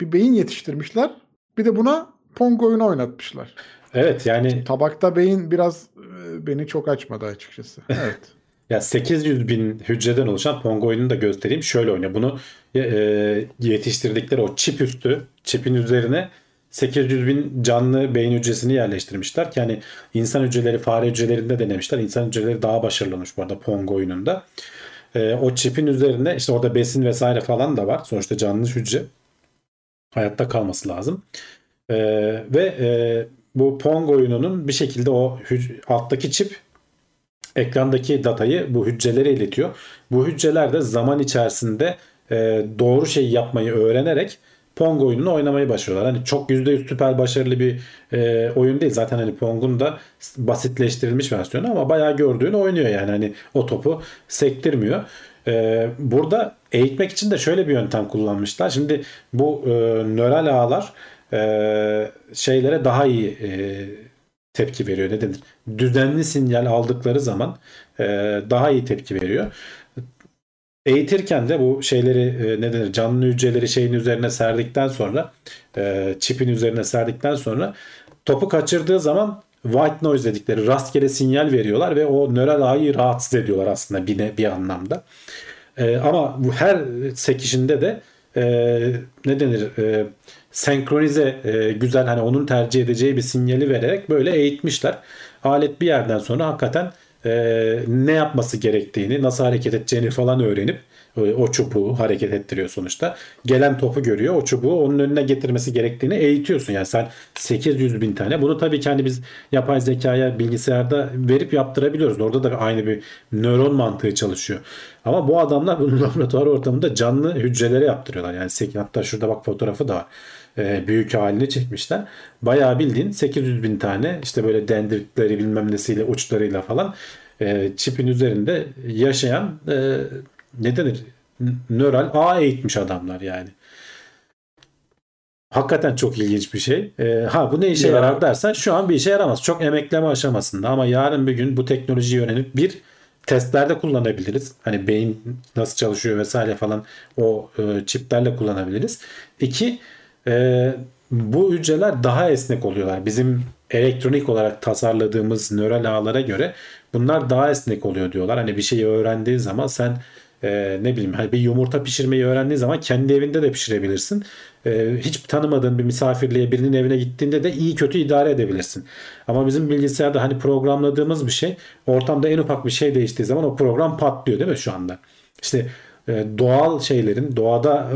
bir beyin yetiştirmişler. Bir de buna Pong oyunu oynatmışlar. Evet yani. Şimdi tabakta beyin biraz beni çok açmadı açıkçası. Evet. Ya 800 bin hücreden oluşan Pong oyununu da göstereyim. Şöyle oynuyor. Bunu yetiştirdikleri o çipin üzerine 800 bin canlı beyin hücresini yerleştirmişler. Yani insan hücreleri fare hücrelerinde denemişler. İnsan hücreleri daha başarılı olmuş bu arada Pong oyununda. O çipin üzerine işte orada besin vesaire falan da var. Sonuçta canlı hücre hayatta kalması lazım. Bu Pong oyununun bir şekilde o alttaki çip ekrandaki datayı bu hücrelere iletiyor. Bu hücreler de zaman içerisinde doğru şeyi yapmayı öğrenerek Pong oyununu oynamayı başarıyorlar. Hani çok %100 süper başarılı bir oyun değil. Zaten hani Pong'un da basitleştirilmiş versiyonu ama bayağı gördüğün oynuyor yani. Hani o topu sektirmiyor. Burada eğitmek için de şöyle bir yöntem kullanmışlar. Şimdi bu nöral ağlar şeylere daha iyi tepki veriyor. Ne denir? Düzenli sinyal aldıkları zaman daha iyi tepki veriyor. Eğitirken de bu şeyleri ne denir, canlı hücreleri şeyin üzerine serdikten sonra çipin üzerine serdikten sonra topu kaçırdığı zaman white noise dedikleri rastgele sinyal veriyorlar ve o nöral ağı rahatsız ediyorlar aslında bir anlamda. Ama bu her sekişinde de ne denir senkronize güzel hani onun tercih edeceği bir sinyali vererek böyle eğitmişler. Alet bir yerden sonra hakikaten ne yapması gerektiğini, nasıl hareket edeceğini falan öğrenip o çubuğu hareket ettiriyor sonuçta. Gelen topu görüyor, o çubuğu onun önüne getirmesi gerektiğini eğitiyorsun. Yani sen 800 bin tane bunu tabii ki hani biz yapay zekaya bilgisayarda verip yaptırabiliyoruz. Orada da aynı bir nöron mantığı çalışıyor. Ama bu adamlar bunu laboratuvar ortamında canlı hücrelere yaptırıyorlar. Yani hatta şurada bak fotoğrafı da var. Büyük halini çekmişler. Bayağı bildiğin 800 bin tane işte böyle dendritleri bilmem nesiyle uçlarıyla falan çipin üzerinde yaşayan ne denir? Nöral ağ eğitmiş adamlar yani. Hakikaten çok ilginç bir şey. Ha bu ne işe yarar dersen şu an bir işe yaramaz. Çok emekleme aşamasında ama yarın bir gün bu teknolojiyi öğrenip bir testlerde kullanabiliriz. Hani beyin nasıl çalışıyor vesaire falan o çiplerle kullanabiliriz. İki bu hücreler daha esnek oluyorlar. Bizim elektronik olarak tasarladığımız nöral ağlara göre bunlar daha esnek oluyor diyorlar. Hani bir şeyi öğrendiğin zaman sen ne bileyim hani bir yumurta pişirmeyi öğrendiğin zaman kendi evinde de pişirebilirsin. Hiç tanımadığın bir misafirliğe birinin evine gittiğinde de iyi kötü idare edebilirsin. Ama bizim bilgisayarda hani programladığımız bir şey ortamda en ufak bir şey değiştiği zaman o program patlıyor değil mi şu anda? İşte doğal şeylerin doğada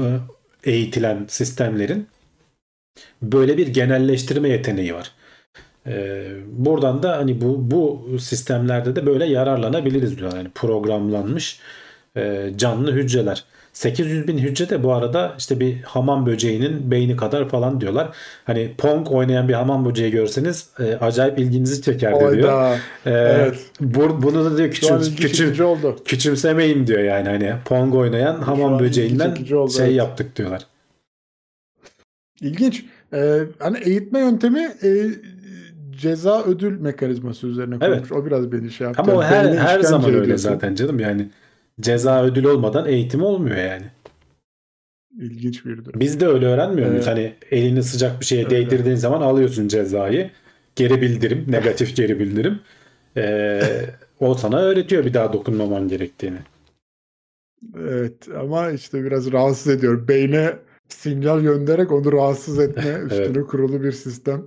eğitilen sistemlerin böyle bir genelleştirme yeteneği var. Buradan da hani bu sistemlerde de böyle yararlanabiliriz diyor. Yani programlanmış canlı hücreler. 800 bin hücre de bu arada işte bir hamam böceğinin beyni kadar falan diyorlar. Hani Pong oynayan bir hamam böceği görseniz acayip ilginizi çeker diyor. Evet. Bunu da diyor küçümsemeyin diyor yani hani Pong oynayan hamam böceğinden oldu, şey evet. Yaptık diyorlar. İlginç. Hani eğitme yöntemi ceza ödül mekanizması üzerine kurmuş. Evet. O biraz beni şey yaptı. Ama o her zaman öyle diyorsun. Zaten canım yani. Ceza ödül olmadan eğitim olmuyor yani. İlginç bir durum. Biz de öyle öğrenmiyor muyuz? Hani elini sıcak bir şeye değdirdiğin zaman alıyorsun cezayı. Geri bildirim. Negatif geri bildirim. O sana öğretiyor bir daha dokunmaman gerektiğini. Evet ama işte biraz rahatsız ediyor. Beyne sinyal göndererek onu rahatsız etme üstüne kurulu bir sistem.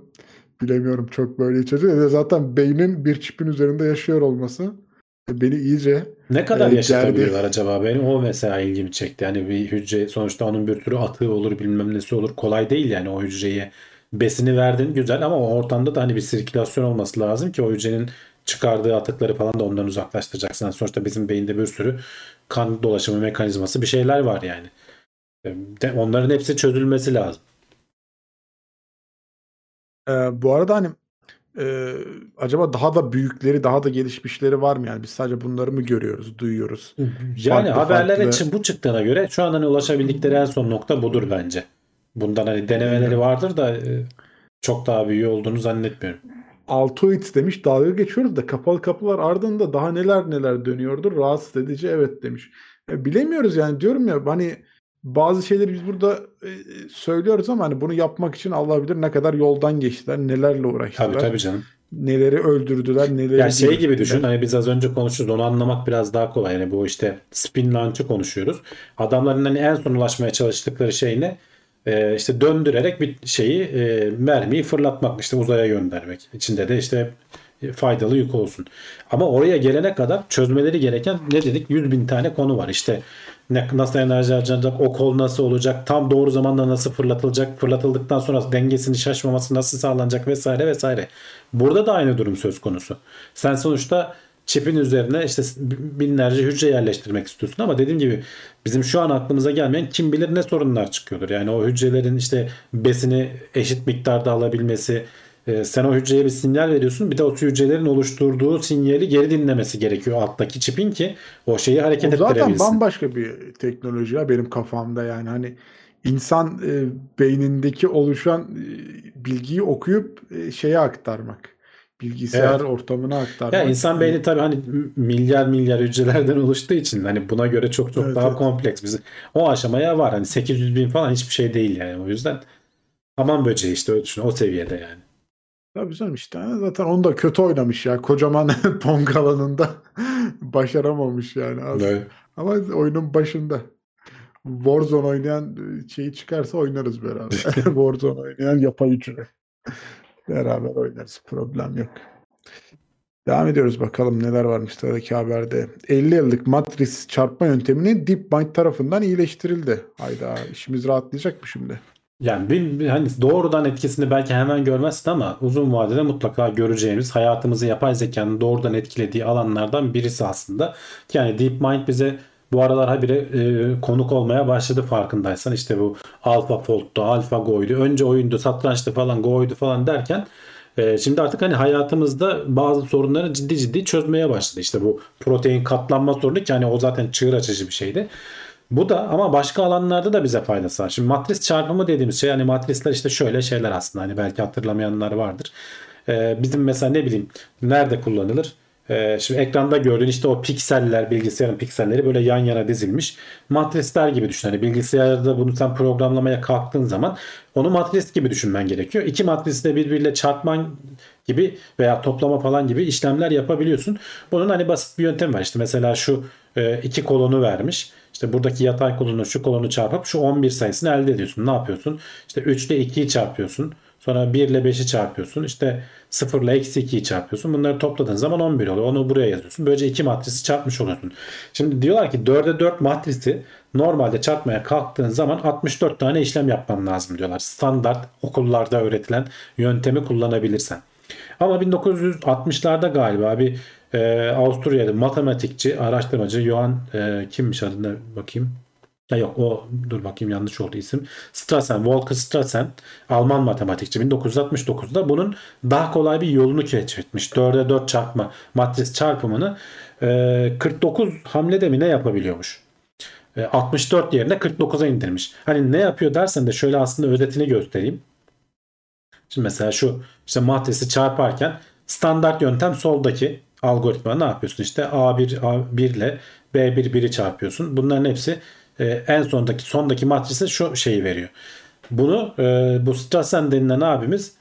Bilemiyorum çok böyle içeriyor. Zaten beynin bir çipin üzerinde yaşıyor olması beni iyice ne kadar yaşatabiliyorlar acaba? Benim o mesela ilgimi çekti. Yani bir hücre sonuçta onun bir türü atığı olur bilmem nesi olur. Kolay değil yani o hücreye besini verdin güzel ama o ortamda da hani bir sirkülasyon olması lazım ki o hücrenin çıkardığı atıkları falan da ondan uzaklaştıracaksın. Yani sonuçta bizim beyinde bir sürü kan dolaşımı mekanizması bir şeyler var yani. Onların hepsi çözülmesi lazım. Bu arada hani acaba daha da büyükleri daha da gelişmişleri var mı yani biz sadece bunları mı görüyoruz duyuyoruz yani haberler için bu çıktığına göre şu an hani ulaşabildikleri en son nokta budur bence bundan hani denemeleri vardır da çok daha büyüğü olduğunu zannetmiyorum. Altoid demiş dalga geçiyoruz da kapalı kapılar ardında daha neler neler dönüyordur rahatsız edici evet demiş bilemiyoruz yani diyorum ya hani bazı şeyleri biz burada söylüyoruz ama hani bunu yapmak için Allah bilir ne kadar yoldan geçtiler, nelerle uğraştılar. Tabii canım. Neleri öldürdüler, neleri... Yani şey gibi düşün, hani biz az önce konuşuyoruz, onu anlamak biraz daha kolay. Yani bu işte Spin Launch'ı konuşuyoruz. Adamların hani en son ulaşmaya çalıştıkları şey ne? İşte döndürerek bir şeyi, mermiyi fırlatmak, işte uzaya göndermek. İçinde de işte faydalı yük olsun. Ama oraya gelene kadar çözmeleri gereken ne dedik? 100.000 tane konu var. İşte nasıl enerji harcanacak, o kol nasıl olacak, tam doğru zamanda nasıl fırlatılacak, fırlatıldıktan sonra dengesini şaşmaması nasıl sağlanacak vesaire vesaire. Burada da aynı durum söz konusu. Sen sonuçta çipin üzerine işte binlerce hücre yerleştirmek istiyorsun ama dediğim gibi bizim şu an aklımıza gelmeyen kim bilir ne sorunlar çıkıyordur. Yani o hücrelerin işte besini eşit miktarda alabilmesi, sen o hücreye bir sinyal veriyorsun, bir de o hücrelerin oluşturduğu sinyali geri dinlemesi gerekiyor alttaki çipin ki o şeyi hareket ettirebilsin. Zaten bambaşka bir teknoloji ya benim kafamda, yani hani insan beynindeki oluşan bilgiyi okuyup şeye aktarmak. Bilgisayar ortamına aktarmak. Ya insan beyni tabii hani milyar hücrelerden oluştuğu için hani buna göre çok evet, daha kompleks. Biz o aşamaya var. Hani 800 bin falan hiçbir şey değil yani, o yüzden. Aman böceği işte öyle düşün, o seviyede yani. Tabii canım işte. Zaten onu da kötü oynamış ya. Kocaman Pong alanında başaramamış yani. Evet. Ama oyunun başında. Warzone oynayan şeyi çıkarsa oynarız beraber. Warzone oynayan yapay hücre. Beraber oynarız. Problem yok. Devam ediyoruz bakalım neler varmış sıradaki haberde. 50 yıllık matris çarpma yönteminin DeepMind tarafından iyileştirildi. Hayda, işimiz rahatlayacak mı şimdi? Yani hani doğrudan etkisini belki hemen görmezsin ama uzun vadede mutlaka göreceğimiz, hayatımızı yapay zekanın doğrudan etkilediği alanlardan birisi aslında. Yani DeepMind bize bu aralar habire konuk olmaya başladı farkındaysan. İşte bu AlphaFold'du, AlphaGo'ydu, önce oyundu, satrançtı falan, Go'ydu falan derken şimdi artık hani hayatımızda bazı sorunları ciddi çözmeye başladı. İşte bu protein katlanma sorunu ki hani o zaten çığır açıcı bir şeydi. Bu da ama başka alanlarda da bize faydası var. Şimdi matris çarpımı dediğimiz şey, hani matrisler işte şöyle şeyler aslında, hani belki hatırlamayanlar vardır. Bizim mesela ne bileyim nerede kullanılır? Şimdi ekranda gördüğün işte o pikseller, bilgisayarın pikselleri böyle yan yana dizilmiş. Matrisler gibi düşün. Hani bilgisayarda bunu sen programlamaya kalktığın zaman onu matris gibi düşünmen gerekiyor. İki matrisi de birbiriyle çarpman gibi veya toplama falan gibi işlemler yapabiliyorsun. Bunun hani basit bir yöntemi var. İşte mesela şu iki kolonu vermiş. İşte buradaki yatay kolonu şu kolonu çarpıp şu 11 sayısını elde ediyorsun. Ne yapıyorsun? İşte 3 ile 2'yi çarpıyorsun. Sonra 1 ile 5'i çarpıyorsun. İşte 0 ile eksi 2'yi çarpıyorsun. Bunları topladığın zaman 11 oluyor. Onu buraya yazıyorsun. Böylece 2 matrisi çarpmış oluyorsun. Şimdi diyorlar ki 4'e 4 matrisi normalde çarpmaya kalktığın zaman 64 tane işlem yapman lazım diyorlar. Standart okullarda öğretilen yöntemi kullanabilirsen. Ama 1960'larda galiba bir Avusturyalı matematikçi, araştırmacı Johann kimmiş adına bakayım. Ya yok o dur bakayım yanlış oldu isim. Strassen, Volker Strassen, Alman matematikçi 1969'da bunun daha kolay bir yolunu keşfetmiş. 4'e 4 çarpma matris çarpımını 49 hamlede mi ne yapabiliyormuş? 64 yerine 49'a indirmiş. Hani ne yapıyor dersen de şöyle aslında özetini göstereyim. Şimdi mesela şu işte matrisi çarparken standart yöntem soldaki algoritma ne yapıyorsun? İşte A1 ile B1 1'i çarpıyorsun. Bunların hepsi en sondaki matrise şu şeyi veriyor. Bunu bu Strassen denilen abimiz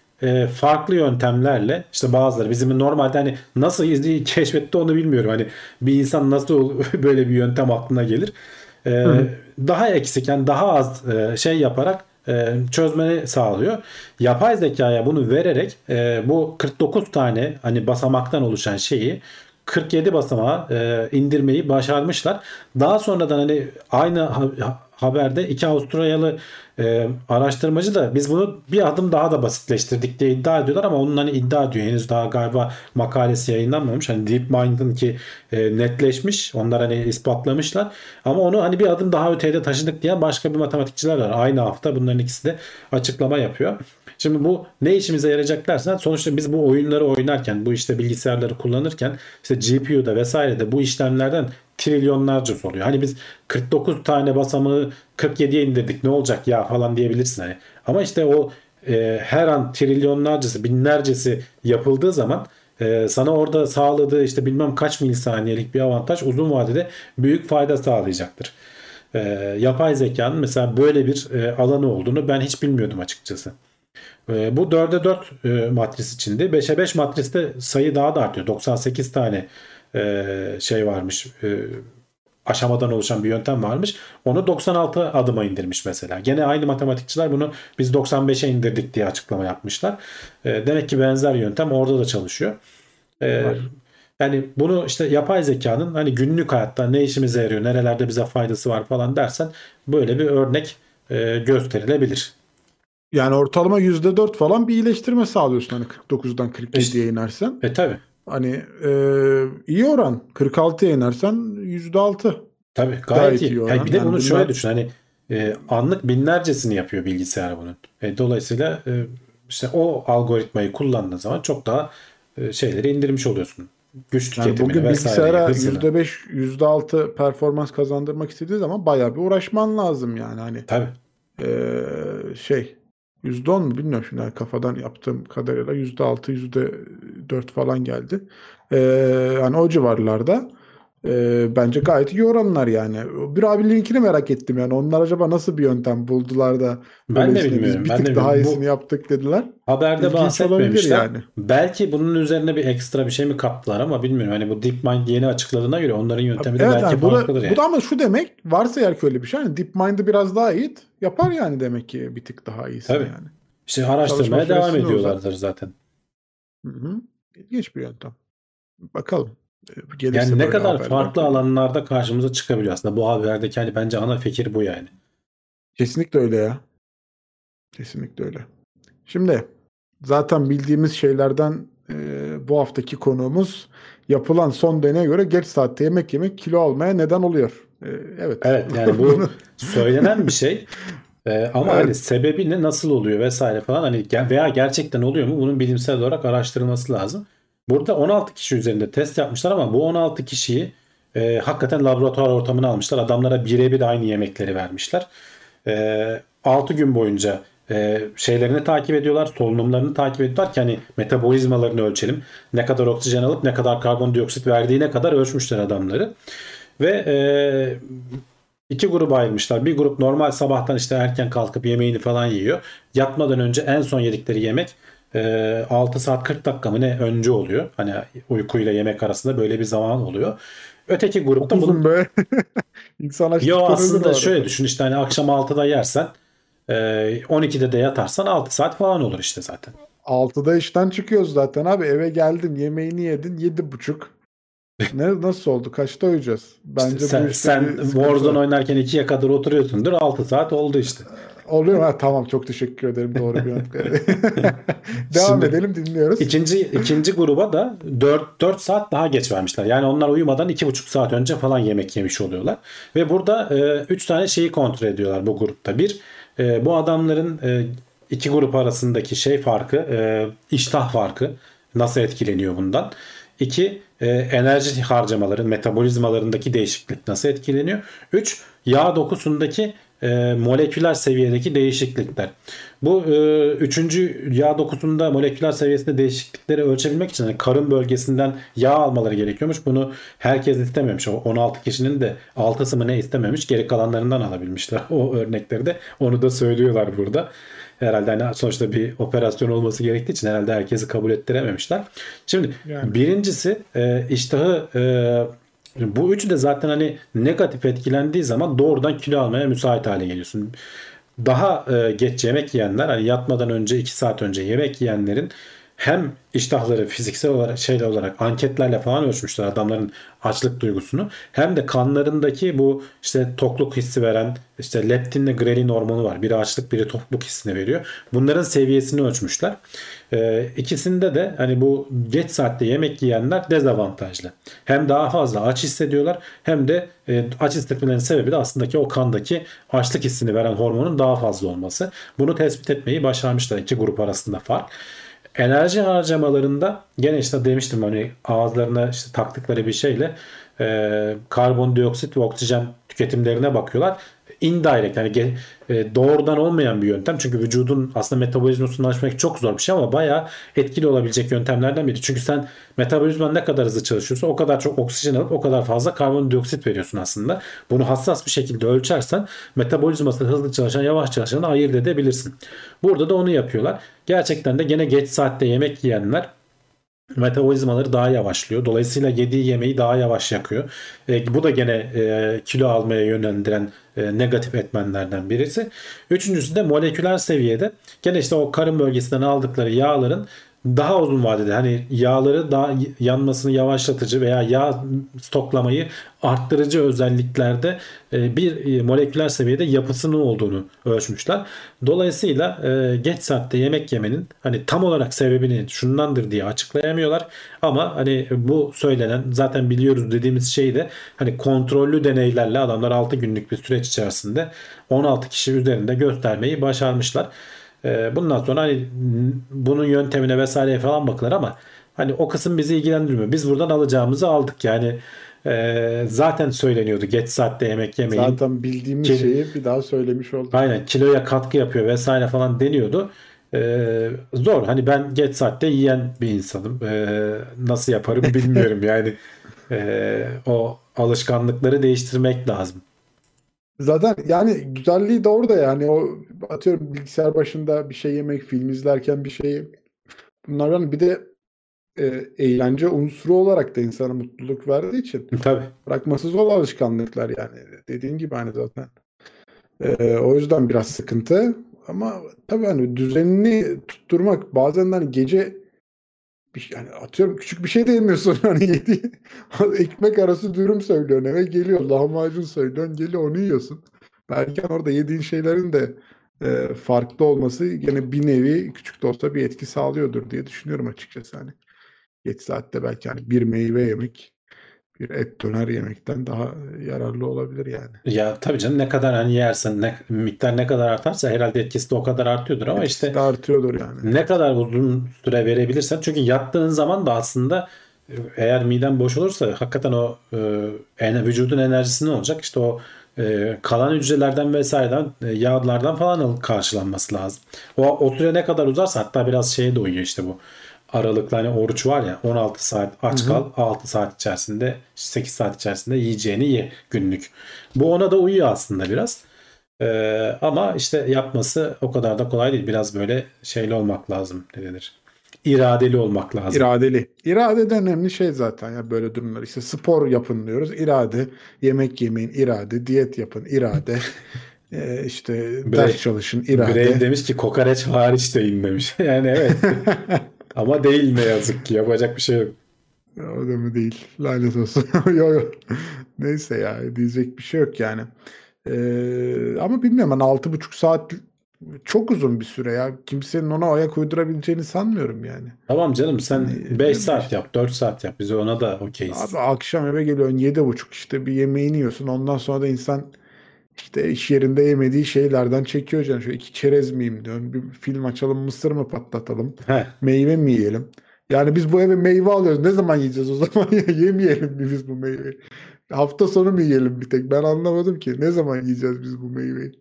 farklı yöntemlerle işte bazıları bizim normalde hani nasıl keşfetti onu bilmiyorum. Hani bir insan nasıl böyle bir yöntem aklına gelir. Daha eksik yani daha az şey yaparak çözmeni sağlıyor. Yapay zekaya bunu vererek bu 49 tane hani basamaktan oluşan şeyi 47 basamağa indirmeyi başarmışlar. Daha sonradan hani aynı haberde iki Avustralyalı araştırmacı da biz bunu bir adım daha da basitleştirdik diye iddia ediyorlar ama onun hani iddia ediyor. Henüz daha galiba makalesi yayınlanmamış. Hani DeepMind'ın ki netleşmiş. Onlar hani ispatlamışlar. Ama onu hani bir adım daha öteye de taşıdık diye başka bir matematikçiler var. Aynı hafta bunların ikisi de açıklama yapıyor. Şimdi bu ne işimize yarayacak dersen sonuçta biz bu oyunları oynarken, bu işte bilgisayarları kullanırken işte GPU'da vesairede bu işlemlerden trilyonlarca soruyor. Hani biz 49 tane basamağı 47'ye indirdik ne olacak ya falan diyebilirsin. Hani. Ama işte o her an trilyonlarcası, binlercesi yapıldığı zaman sana orada sağladığı işte bilmem kaç milisaniyelik bir avantaj uzun vadede büyük fayda sağlayacaktır. Yapay zekanın mesela böyle bir alanı olduğunu ben hiç bilmiyordum açıkçası. Bu 4'e 4 matris içinde. 5'e 5 matriste sayı daha da artıyor. 98 tane şey varmış. Aşamadan oluşan bir yöntem varmış. Onu 96 adıma indirmiş mesela. Gene aynı matematikçiler bunu biz 95'e indirdik diye açıklama yapmışlar. Demek ki benzer yöntem orada da çalışıyor. Yani bunu işte yapay zekanın hani günlük hayatta ne işimize yarıyor, nerelerde bize faydası var falan dersen böyle bir örnek gösterilebilir. Yani ortalama %4 falan bir iyileştirme sağlıyorsun hani 49'dan 47'ye inersen. Tabii. Hani iyi oran. 46'ya inersen %6. Tabii gayet iyi. Yani bir de bunu şöyle düşün. Hani anlık binlercesini yapıyor bilgisayar bunun. Dolayısıyla işte o algoritmayı kullandığın zaman çok daha şeyleri indirmiş oluyorsun. Güç tüketimini yani bugün bilgisayara %5, %6 performans kazandırmak istediği zaman bayağı bir uğraşman lazım yani. Hani, tabii. Şey %10 mu bilmiyorum şimdi yani kafadan yaptığım kadarıyla %6, %4 falan geldi. Hani o civarlarda bence gayet iyi oranlar yani. Bir abi linkini merak ettim yani. Onlar acaba nasıl bir yöntem buldular da ben de bilmiyorum. Biz bir tık daha iyisini yaptık dediler. Haberde bahsetmemişler. Yani. Belki bunun üzerine bir ekstra bir şey mi kaptılar ama bilmiyorum. Hani bu DeepMind yeni açıkladığına göre onların yöntemi de evet, belki farklıdır yani. Bu da ama şu demek varsa eğer ki öyle bir şey. Yani DeepMind'i biraz daha iyi yapar yani demek ki bir tık daha iyisi yani. İşte araştırmaya devam ediyorlardır zaten. Hı-hı. İlginç bir yöntem. Bakalım. Yani ne kadar farklı alanlarda karşımıza çıkabiliyor aslında. Bu haberdeki hani bence ana fikir bu yani. Kesinlikle öyle ya. Kesinlikle öyle. Şimdi zaten bildiğimiz şeylerden bu haftaki konuğumuz yapılan son deneye göre geç saatte yemek yemek kilo almaya neden oluyor. Evet. Evet yani bu söylenen bir şey. Ama evet. Hani sebebi ne, nasıl oluyor vesaire falan hani veya gerçekten oluyor mu bunun bilimsel olarak araştırılması lazım. Burada 16 kişi üzerinde test yapmışlar ama bu 16 kişiyi hakikaten laboratuvar ortamına almışlar. Adamlara birebir aynı yemekleri vermişler. 6 gün boyunca şeylerini takip ediyorlar, solunumlarını takip ediyorlar ki hani metabolizmalarını ölçelim. Ne kadar oksijen alıp ne kadar karbondioksit verdiğine kadar ölçmüşler adamları. Ve iki gruba ayırmışlar. Bir grup normal sabahtan işte erken kalkıp yemeğini falan yiyor. Yatmadan önce en son yedikleri yemek 6 saat 40 dakika mı ne önce oluyor. Hani uykuyla yemek arasında böyle bir zaman oluyor. Öteki grupta bunun yo aslında şöyle düşün işte hani akşam 6'da yersen 12'de de yatarsan 6 saat falan olur işte zaten. 6'da işten çıkıyoruz zaten abi eve geldin yemeğini yedin 7.30 ne, nasıl oldu kaçta uyuyacağız? Bence işte sen Warzone oynarken 2'ye kadar oturuyorsundur 6 saat oldu işte. Oluyor ha tamam çok teşekkür ederim doğru bir devam şimdi, edelim dinliyoruz. İkinci gruba da 4 saat daha geç vermişler. Yani onlar uyumadan 2,5 saat önce falan yemek yemiş oluyorlar. Ve burada 3 tane şeyi kontrol ediyorlar bu grupta. Bir bu adamların iki grup arasındaki şey farkı iştah farkı nasıl etkileniyor bundan. İki enerji harcamaları metabolizmalarındaki değişiklik nasıl etkileniyor. 3 yağ dokusundaki moleküler seviyedeki değişiklikler. Bu üçüncü yağ dokusunda moleküler seviyesinde değişiklikleri ölçebilmek için yani karın bölgesinden yağ almaları gerekiyormuş. Bunu herkes istememiş. O 16 kişinin de 6'sı mı ne istememiş. Geri kalanlarından alabilmişler. O örnekleri de onu da söylüyorlar burada. Herhalde hani sonuçta bir operasyon olması gerektiği için herhalde herkesi kabul ettirememişler. Şimdi yani. Birincisi iştahı bu üçü de zaten hani negatif etkilendiği zaman doğrudan kilo almaya müsait hale geliyorsun. Daha geç yemek yiyenler hani yatmadan önce 2 saat önce yemek yiyenlerin hem iştahları fiziksel olarak şeyle olarak anketlerle falan ölçmüşler adamların açlık duygusunu hem de kanlarındaki bu işte tokluk hissi veren işte leptinle grelin hormonu var. Biri açlık biri tokluk hissini veriyor. Bunların seviyesini ölçmüşler. İkisinde de hani bu geç saatte yemek yiyenler dezavantajlı. Hem daha fazla aç hissediyorlar hem de aç hissetmelerinin sebebi de aslında ki o kandaki açlık hissini veren hormonun daha fazla olması. Bunu tespit etmeyi başarmışlar iki grup arasında fark. Enerji harcamalarında gene işte demiştim hani ağızlarına işte taktıkları bir şeyle karbondioksit ve oksijen tüketimlerine bakıyorlar. Indirect yani doğrudan olmayan bir yöntem. Çünkü vücudun aslında metabolizmasını açmak çok zor bir şey ama bayağı etkili olabilecek yöntemlerden biri. Çünkü sen metabolizman ne kadar hızlı çalışıyorsa o kadar çok oksijen alıp o kadar fazla karbondioksit veriyorsun aslında. Bunu hassas bir şekilde ölçersen metabolizması hızlı çalışan yavaş çalışanı ayırt edebilirsin. Burada da onu yapıyorlar. Gerçekten de gene geç saatte yemek yiyenler metabolizmaları daha yavaşlıyor. Dolayısıyla yediği yemeği daha yavaş yakıyor. Bu da gene kilo almaya yönlendiren negatif etmenlerden birisi. Üçüncüsü de moleküler seviyede. Gene işte o karın bölgesinden aldıkları yağların daha uzun vadede hani yağları daha yanmasını yavaşlatıcı veya yağ stoklamayı arttırıcı özelliklerde bir moleküler seviyede yapısının olduğunu ölçmüşler. Dolayısıyla geç saatte yemek yemenin hani tam olarak sebebini şundandır diye açıklayamıyorlar. Ama hani bu söylenen zaten biliyoruz dediğimiz şey de hani kontrollü deneylerle adamlar 6 günlük bir süreç içerisinde 16 kişi üzerinde göstermeyi başarmışlar. Bundan sonra hani bunun yöntemine vesaire falan bakılır ama hani o kısım bizi ilgilendirmiyor. Biz buradan alacağımızı aldık yani. Zaten söyleniyordu geç saatte yemek yemeyin. Zaten bildiğimiz şeyi bir daha söylemiş olduk. Aynen, kiloya katkı yapıyor vesaire falan deniyordu. Zor. Hani ben geç saatte yiyen bir insanım. Nasıl yaparım bilmiyorum yani. O alışkanlıkları değiştirmek lazım. Zaten yani güzelliği de orada yani o atıyorum bilgisayar başında bir şey yemek, film izlerken bir şey. Bunlardan bir de eğlence unsuru olarak da insana mutluluk verdiği için tabii bırakması zor alışkanlıklar yani. Dediğin gibi hani zaten. O yüzden biraz sıkıntı ama tabii hani düzenini tutturmak bazen hani gece bir, yani atıyorum küçük bir şey de yemiyorsun hani yediğin ekmek arası dürüm söylüyorsun eve geliyor, lahmacun söylüyorsun geliyor onu yiyorsun. Belki orada yediğin şeylerin de farklı olması gene bir nevi küçük de olsa bir etki sağlıyordur diye düşünüyorum açıkçası hani. Geç saatte belki hani bir meyve yemek, bir et döner yemekten daha yararlı olabilir yani. Ya tabii canım ne kadar hani yersen, miktar ne kadar artarsa herhalde etkisi de o kadar artıyordur ama etkisi işte de artıyordur yani. Ne kadar uzun süre verebilirsen çünkü yattığın zaman da aslında eğer miden boş olursa hakikaten o vücudun enerjisi ne olacak? İşte o kalan hücrelerden vesaireden yağlardan falan karşılanması lazım. O süre ne kadar uzarsa hatta biraz şeye de uyuyor işte bu. Aralıklı hani oruç var ya 16 saat aç kal, 6 saat içerisinde 8 saat içerisinde yiyeceğini ye günlük. Bu ona da uyuyor aslında biraz. Ama işte yapması o kadar da kolay değil. Biraz böyle şeyli olmak lazım ne denir? İradeli olmak lazım. İradeli. İrade de önemli şey zaten ya böyle durumlar. İşte spor yapın diyoruz. İrade. Yemek yemeyin. İrade. Diyet yapın. İrade. İşte ders çalışın. İrade. Brev demiş ki kokoreç hariç deyin demiş. Yani evet. Ama değil ne yazık ki. Yapacak bir şey yok. O da mı değil? Lanet olsun. Yok. Neyse ya. Diyecek bir şey yok yani. Ama bilmiyorum. Hani 6,5 saat çok uzun bir süre ya. Kimsenin ona ayak uydurabileceğini sanmıyorum yani. Tamam canım. Sen 5 saat yap. 4 saat yap. Biz ona da okeyiz. Abi akşam eve geliyorsun 7,5 işte bir yemeğini yiyorsun. Ondan sonra da insan işte iş yerinde yemediği şeylerden çekiyor canım. Şöyle 2 çerez miyim diyorum. Bir film açalım, mısır mı patlatalım? He. Meyve mi yiyelim? Yani biz bu eve meyve alıyoruz. Ne zaman yiyeceğiz o zaman? Yemeyelim mi biz bu meyveyi? Hafta sonu mu yiyelim bir tek? Ben anlamadım ki. Ne zaman yiyeceğiz biz bu meyveyi?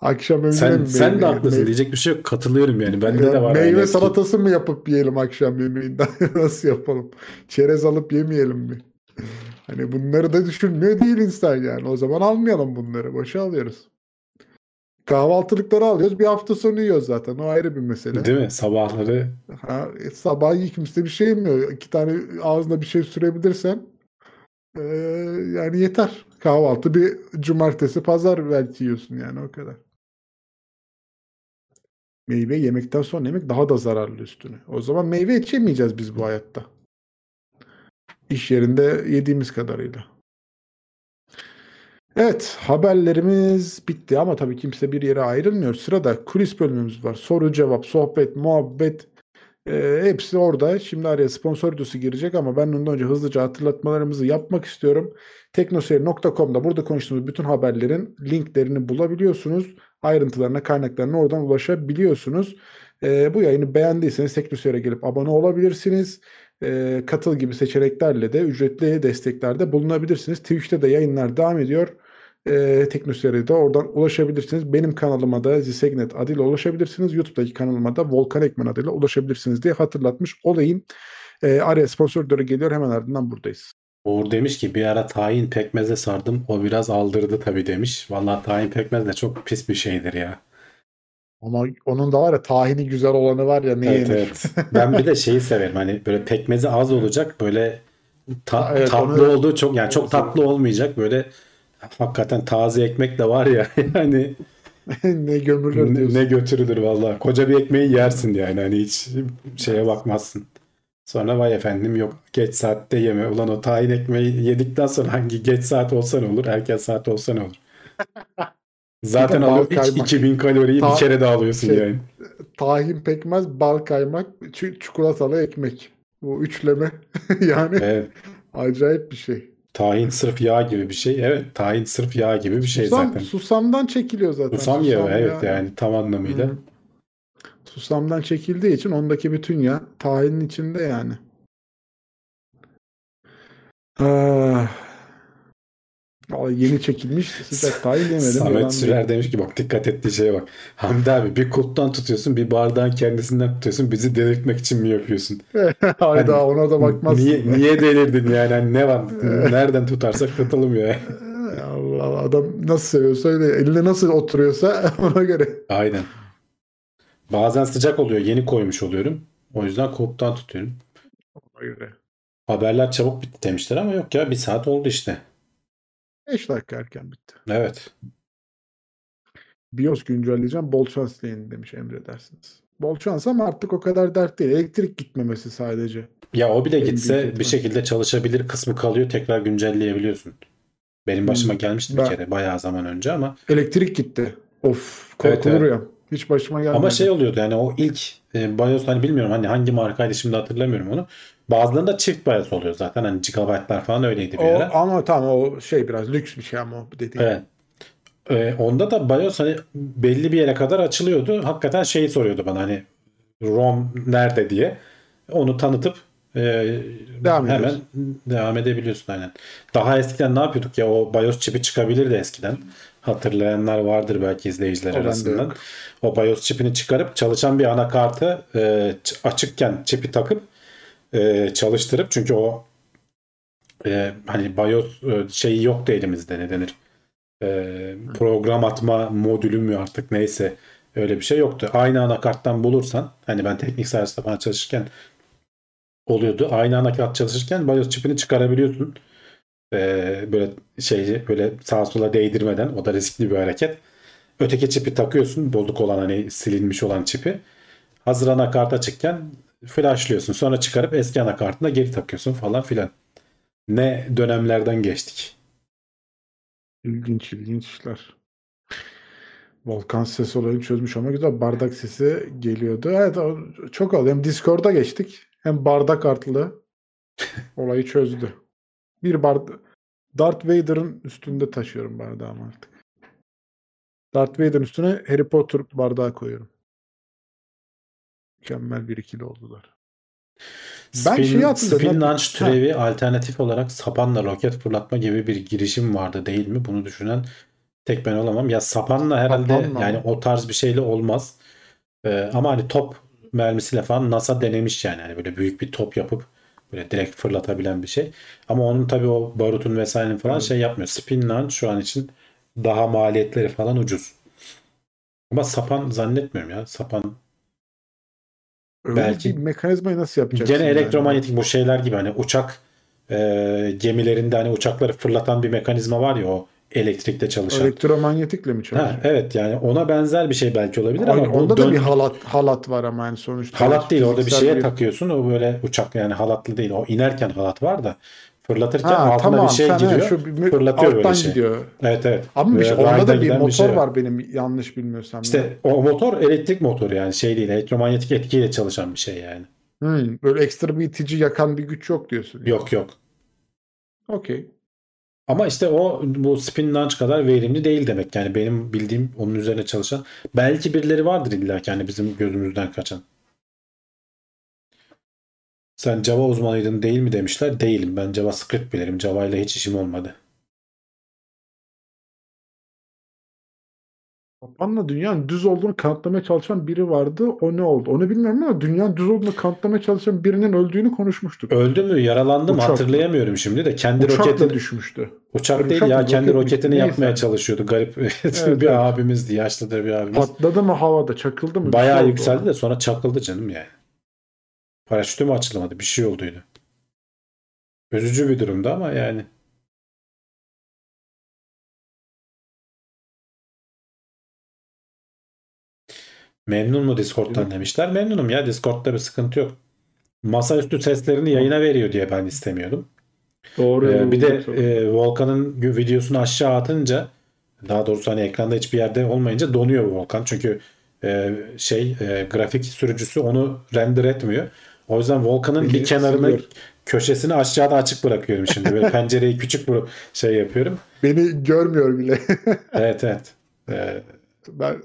Akşam öğlen sen de haklısın. Diyecek bir şey yok. Katılıyorum yani. Bende de var. Meyve salatası mı yapıp yiyelim akşam yemeğinden? Nasıl yapalım? Çerez alıp yemeyelim mi? Hani bunları da düşünmüyor değil insan yani. O zaman almayalım bunları. Boşa alıyoruz. Kahvaltılıkları alıyoruz. Bir hafta sonu yiyoruz zaten. O ayrı bir mesele. Değil mi? Sabahları. Sabah kimse bir şey yemiyor. 2 tane ağzına bir şey sürebilirsen yani yeter. Kahvaltı bir cumartesi pazar belki yiyorsun yani o kadar. Meyve yemekten sonra yemek daha da zararlı üstüne. O zaman meyve içemeyeceğiz biz bu hayatta. İş yerinde yediğimiz kadarıyla. Evet, haberlerimiz bitti ama tabii kimse bir yere ayrılmıyor. Sırada kulis bölümümüz var. Soru, cevap, sohbet, muhabbet hepsi orada. Şimdi araya sponsor videosu girecek ama ben ondan önce hızlıca hatırlatmalarımızı yapmak istiyorum. Teknoseyri.com'da burada konuştuğumuz bütün haberlerin linklerini bulabiliyorsunuz. Ayrıntılarına, kaynaklarına oradan ulaşabiliyorsunuz. Bu yayını beğendiyseniz Teknoseyri'ye gelip abone olabilirsiniz. Katıl gibi seçeneklerle de ücretli desteklerde bulunabilirsiniz. Twitch'te de yayınlar devam ediyor. Teknoseyri'ye de oradan ulaşabilirsiniz. Benim kanalıma da Zisegnet adıyla ulaşabilirsiniz. YouTube'daki kanalıma da Volkan Ekmen adıyla ulaşabilirsiniz diye hatırlatmış olayım. Araya sponsorları geliyor. Hemen ardından buradayız. Uğur demiş ki bir ara tayin pekmeze sardım. O biraz aldırdı tabii demiş. Vallahi tayin pekmez de çok pis bir şeydir ya. Ama onun da var ya tahini güzel olanı var ya ne evet, yenir. Evet. Ben bir de şeyi severim hani böyle pekmezi az olacak böyle evet, tatlı olduğu çok yani çok tatlı olmayacak böyle hakikaten taze ekmek de var ya yani Ne gömülür diyorsun. Ne götürülür vallahi. Koca bir ekmeği yersin yani. Hani hiç şeye bakmazsın. Sonra vay efendim yok geç saatte yeme. Ulan o tayin ekmeği yedikten sonra hangi geç saat olsa ne olur? Erken saat olsa ne olur? Zaten alıp 2000 kaloriyi bir kere daha alıyorsun yani. Tahin pekmez, bal kaymak, çikolatalı ekmek. Bu üçleme yani evet. Acayip bir şey. Tahin sırf yağ gibi bir şey. Evet, tahin sırf yağ gibi bir şey zaten. Susamdan çekiliyor zaten. Susam yağı evet yani tam anlamıyla. Hmm. Susamdan çekildiği için ondaki bütün yağ tahinin içinde yani. Yeni çekilmiş sıcak tahin yemedim. Samet Sürer demiş ki bak dikkat ettiği şeye bak. Hamdi abi bir kulptan tutuyorsun bir bardağın kendisinden tutuyorsun bizi delirtmek için mi yapıyorsun? Hayda hani, ona da bakmazsın. Niye delirdin yani hani ne var nereden tutarsak tutalım ya. Allah adam nasıl seviyorsa öyle eline nasıl oturuyorsa ona göre. Aynen. Bazen sıcak oluyor yeni koymuş oluyorum. O yüzden kulptan tutuyorum. Ona göre. Haberler çabuk bitti demişler ama yok ya bir saat oldu işte. 5 dakika erken bitti. Evet. BIOS güncelleyeceğim. Bol şans dileyin demiş emredersiniz. Bol şans ama artık o kadar dert değil. Elektrik gitmemesi sadece. Ya o bile gitse bir şekilde çalışabilir kısmı kalıyor. Tekrar güncelleyebiliyorsun. Benim başıma gelmişti bir kere bayağı zaman önce ama. Elektrik gitti. Of korkulur evet. Ya. Hiç başıma gelmedi. Ama şey oluyordu yani o ilk BIOS hani bilmiyorum hani hangi markaydı şimdi hatırlamıyorum onu. Bazılarında çift BIOS oluyor zaten hani gigabaytlar falan öyleydi bir ara. Ama tamam o şey biraz lüks bir şey ama dediğim. Evet. Onda da BIOS hani belli bir yere kadar açılıyordu. Hakikaten şeyi soruyordu bana hani ROM nerede diye. Onu tanıtıp hemen devam edebiliyorsun aynen. Daha eskiden ne yapıyorduk ya o BIOS çipi çıkabilirdi eskiden. Hatırlayanlar vardır belki izleyiciler arasından. O BIOS çipini çıkarıp çalışan bir anakartı açıkken çipi takıp çalıştırıp çünkü o hani BIOS şeyi yoktu elimizde ne denir program atma modülü mü artık neyse öyle bir şey yoktu. Aynı anakarttan bulursan hani ben teknik serviste falan çalışırken oluyordu. Aynı anakart çalışırken BIOS çipini çıkarabiliyorsun. Böyle şeyi böyle sağa sola değdirmeden o da riskli bir hareket. Öteki çipi takıyorsun bozuk olan hani silinmiş olan çipi. Hazır anakart açıkken flashlıyorsun. Sonra çıkarıp eski anakartına geri takıyorsun falan filan. Ne dönemlerden geçtik. İlginç işler. Volkan ses olayını çözmüş ama güzel bardak sesi geliyordu. Evet, çok oldu. Hem Discord'a geçtik hem bardak artlı olayı çözdü. Bir bardak. Darth Vader'ın üstünde taşıyorum bardağımı artık. Darth Vader'ın üstüne Harry Potter bardağı koyuyorum. Mükemmel bir ikili oldular. Ben Spin Launch türevi alternatif olarak sapanla roket fırlatma gibi bir girişim vardı değil mi? Bunu düşünen tek ben olamam. Ya sapanla herhalde yani o tarz bir şeyle olmaz. Ama hani top mermisiyle falan NASA denemiş yani. Yani böyle büyük bir top yapıp böyle direkt fırlatabilen bir şey. Ama onun tabii o barutun vesairenin falan şey yapmıyor. Spin Launch şu an için daha maliyetleri falan ucuz. Ama sapan zannetmiyorum ya. Sapan öyle belki bir mekanizmayı nasıl yapacaksın? Gene elektromanyetik yani. Bu şeyler gibi hani uçak gemilerinde hani uçakları fırlatan bir mekanizma var ya o elektrikle çalışan. Elektromanyetikle mi çalışıyor? Ha, evet yani ona benzer bir şey belki olabilir ama onda da bir halat var ama yani sonuçta. Halat değil orada bir şeye takıyorsun o böyle uçak yani halatlı değil o inerken halat var da fırlatırken altına bir şey giriyor fırlatıyor böyle şey. Gidiyor. Evet evet. Ama bir şey, orada da bir motor bir şey var benim yanlış bilmiyorsam. İşte yani. O motor elektrik motoru yani şey değil elektromanyetik etkiyle çalışan bir şey yani. Böyle ekstra bir itici yakan bir güç yok diyorsun. Yani. Yok. Okey. Ama işte bu Spin Launch kadar verimli değil demek. Yani benim bildiğim onun üzerine çalışan belki birileri vardır illa ki yani bizim gözümüzden kaçan. Sen Java uzmanıydın değil mi demişler. Değilim. Ben JavaScript bilirim. Java ile hiç işim olmadı. Anla dünyanın düz olduğunu kanıtlamaya çalışan biri vardı. O ne oldu? Onu bilmiyorum ama dünyanın düz olduğunu kanıtlamaya çalışan birinin öldüğünü konuşmuştuk. Öldü mü? Yaralandı mı? Hatırlayamıyorum şimdi de. Kendi roketini düşmüştü. Uçak değil ya. Kendi roketini yapmaya çalışıyordu. Garip bir abimizdi. Yaşlıdır bir abimiz. Patladı mı havada? Çakıldı mı? Bayağı yükseldi de sonra çakıldı canım yani. Paraşütü mü açılamadı? Bir şey olduydu. Üzücü bir durumdu ama yani. Memnun mu Discord'dan demişler. Memnunum ya, Discord'da bir sıkıntı yok. Masaüstü seslerini yayına veriyor diye ben istemiyordum. Doğru. Bir de Volkan'ın videosunu aşağı atınca, daha doğrusu hani ekranda hiçbir yerde olmayınca donuyor bu Volkan. Çünkü grafik sürücüsü onu render etmiyor. O yüzden Volkan'ın bir kenarını, köşesini aşağıda açık bırakıyorum şimdi. Böyle pencereyi küçük bir şey yapıyorum. Beni görmüyor bile. Evet. Ben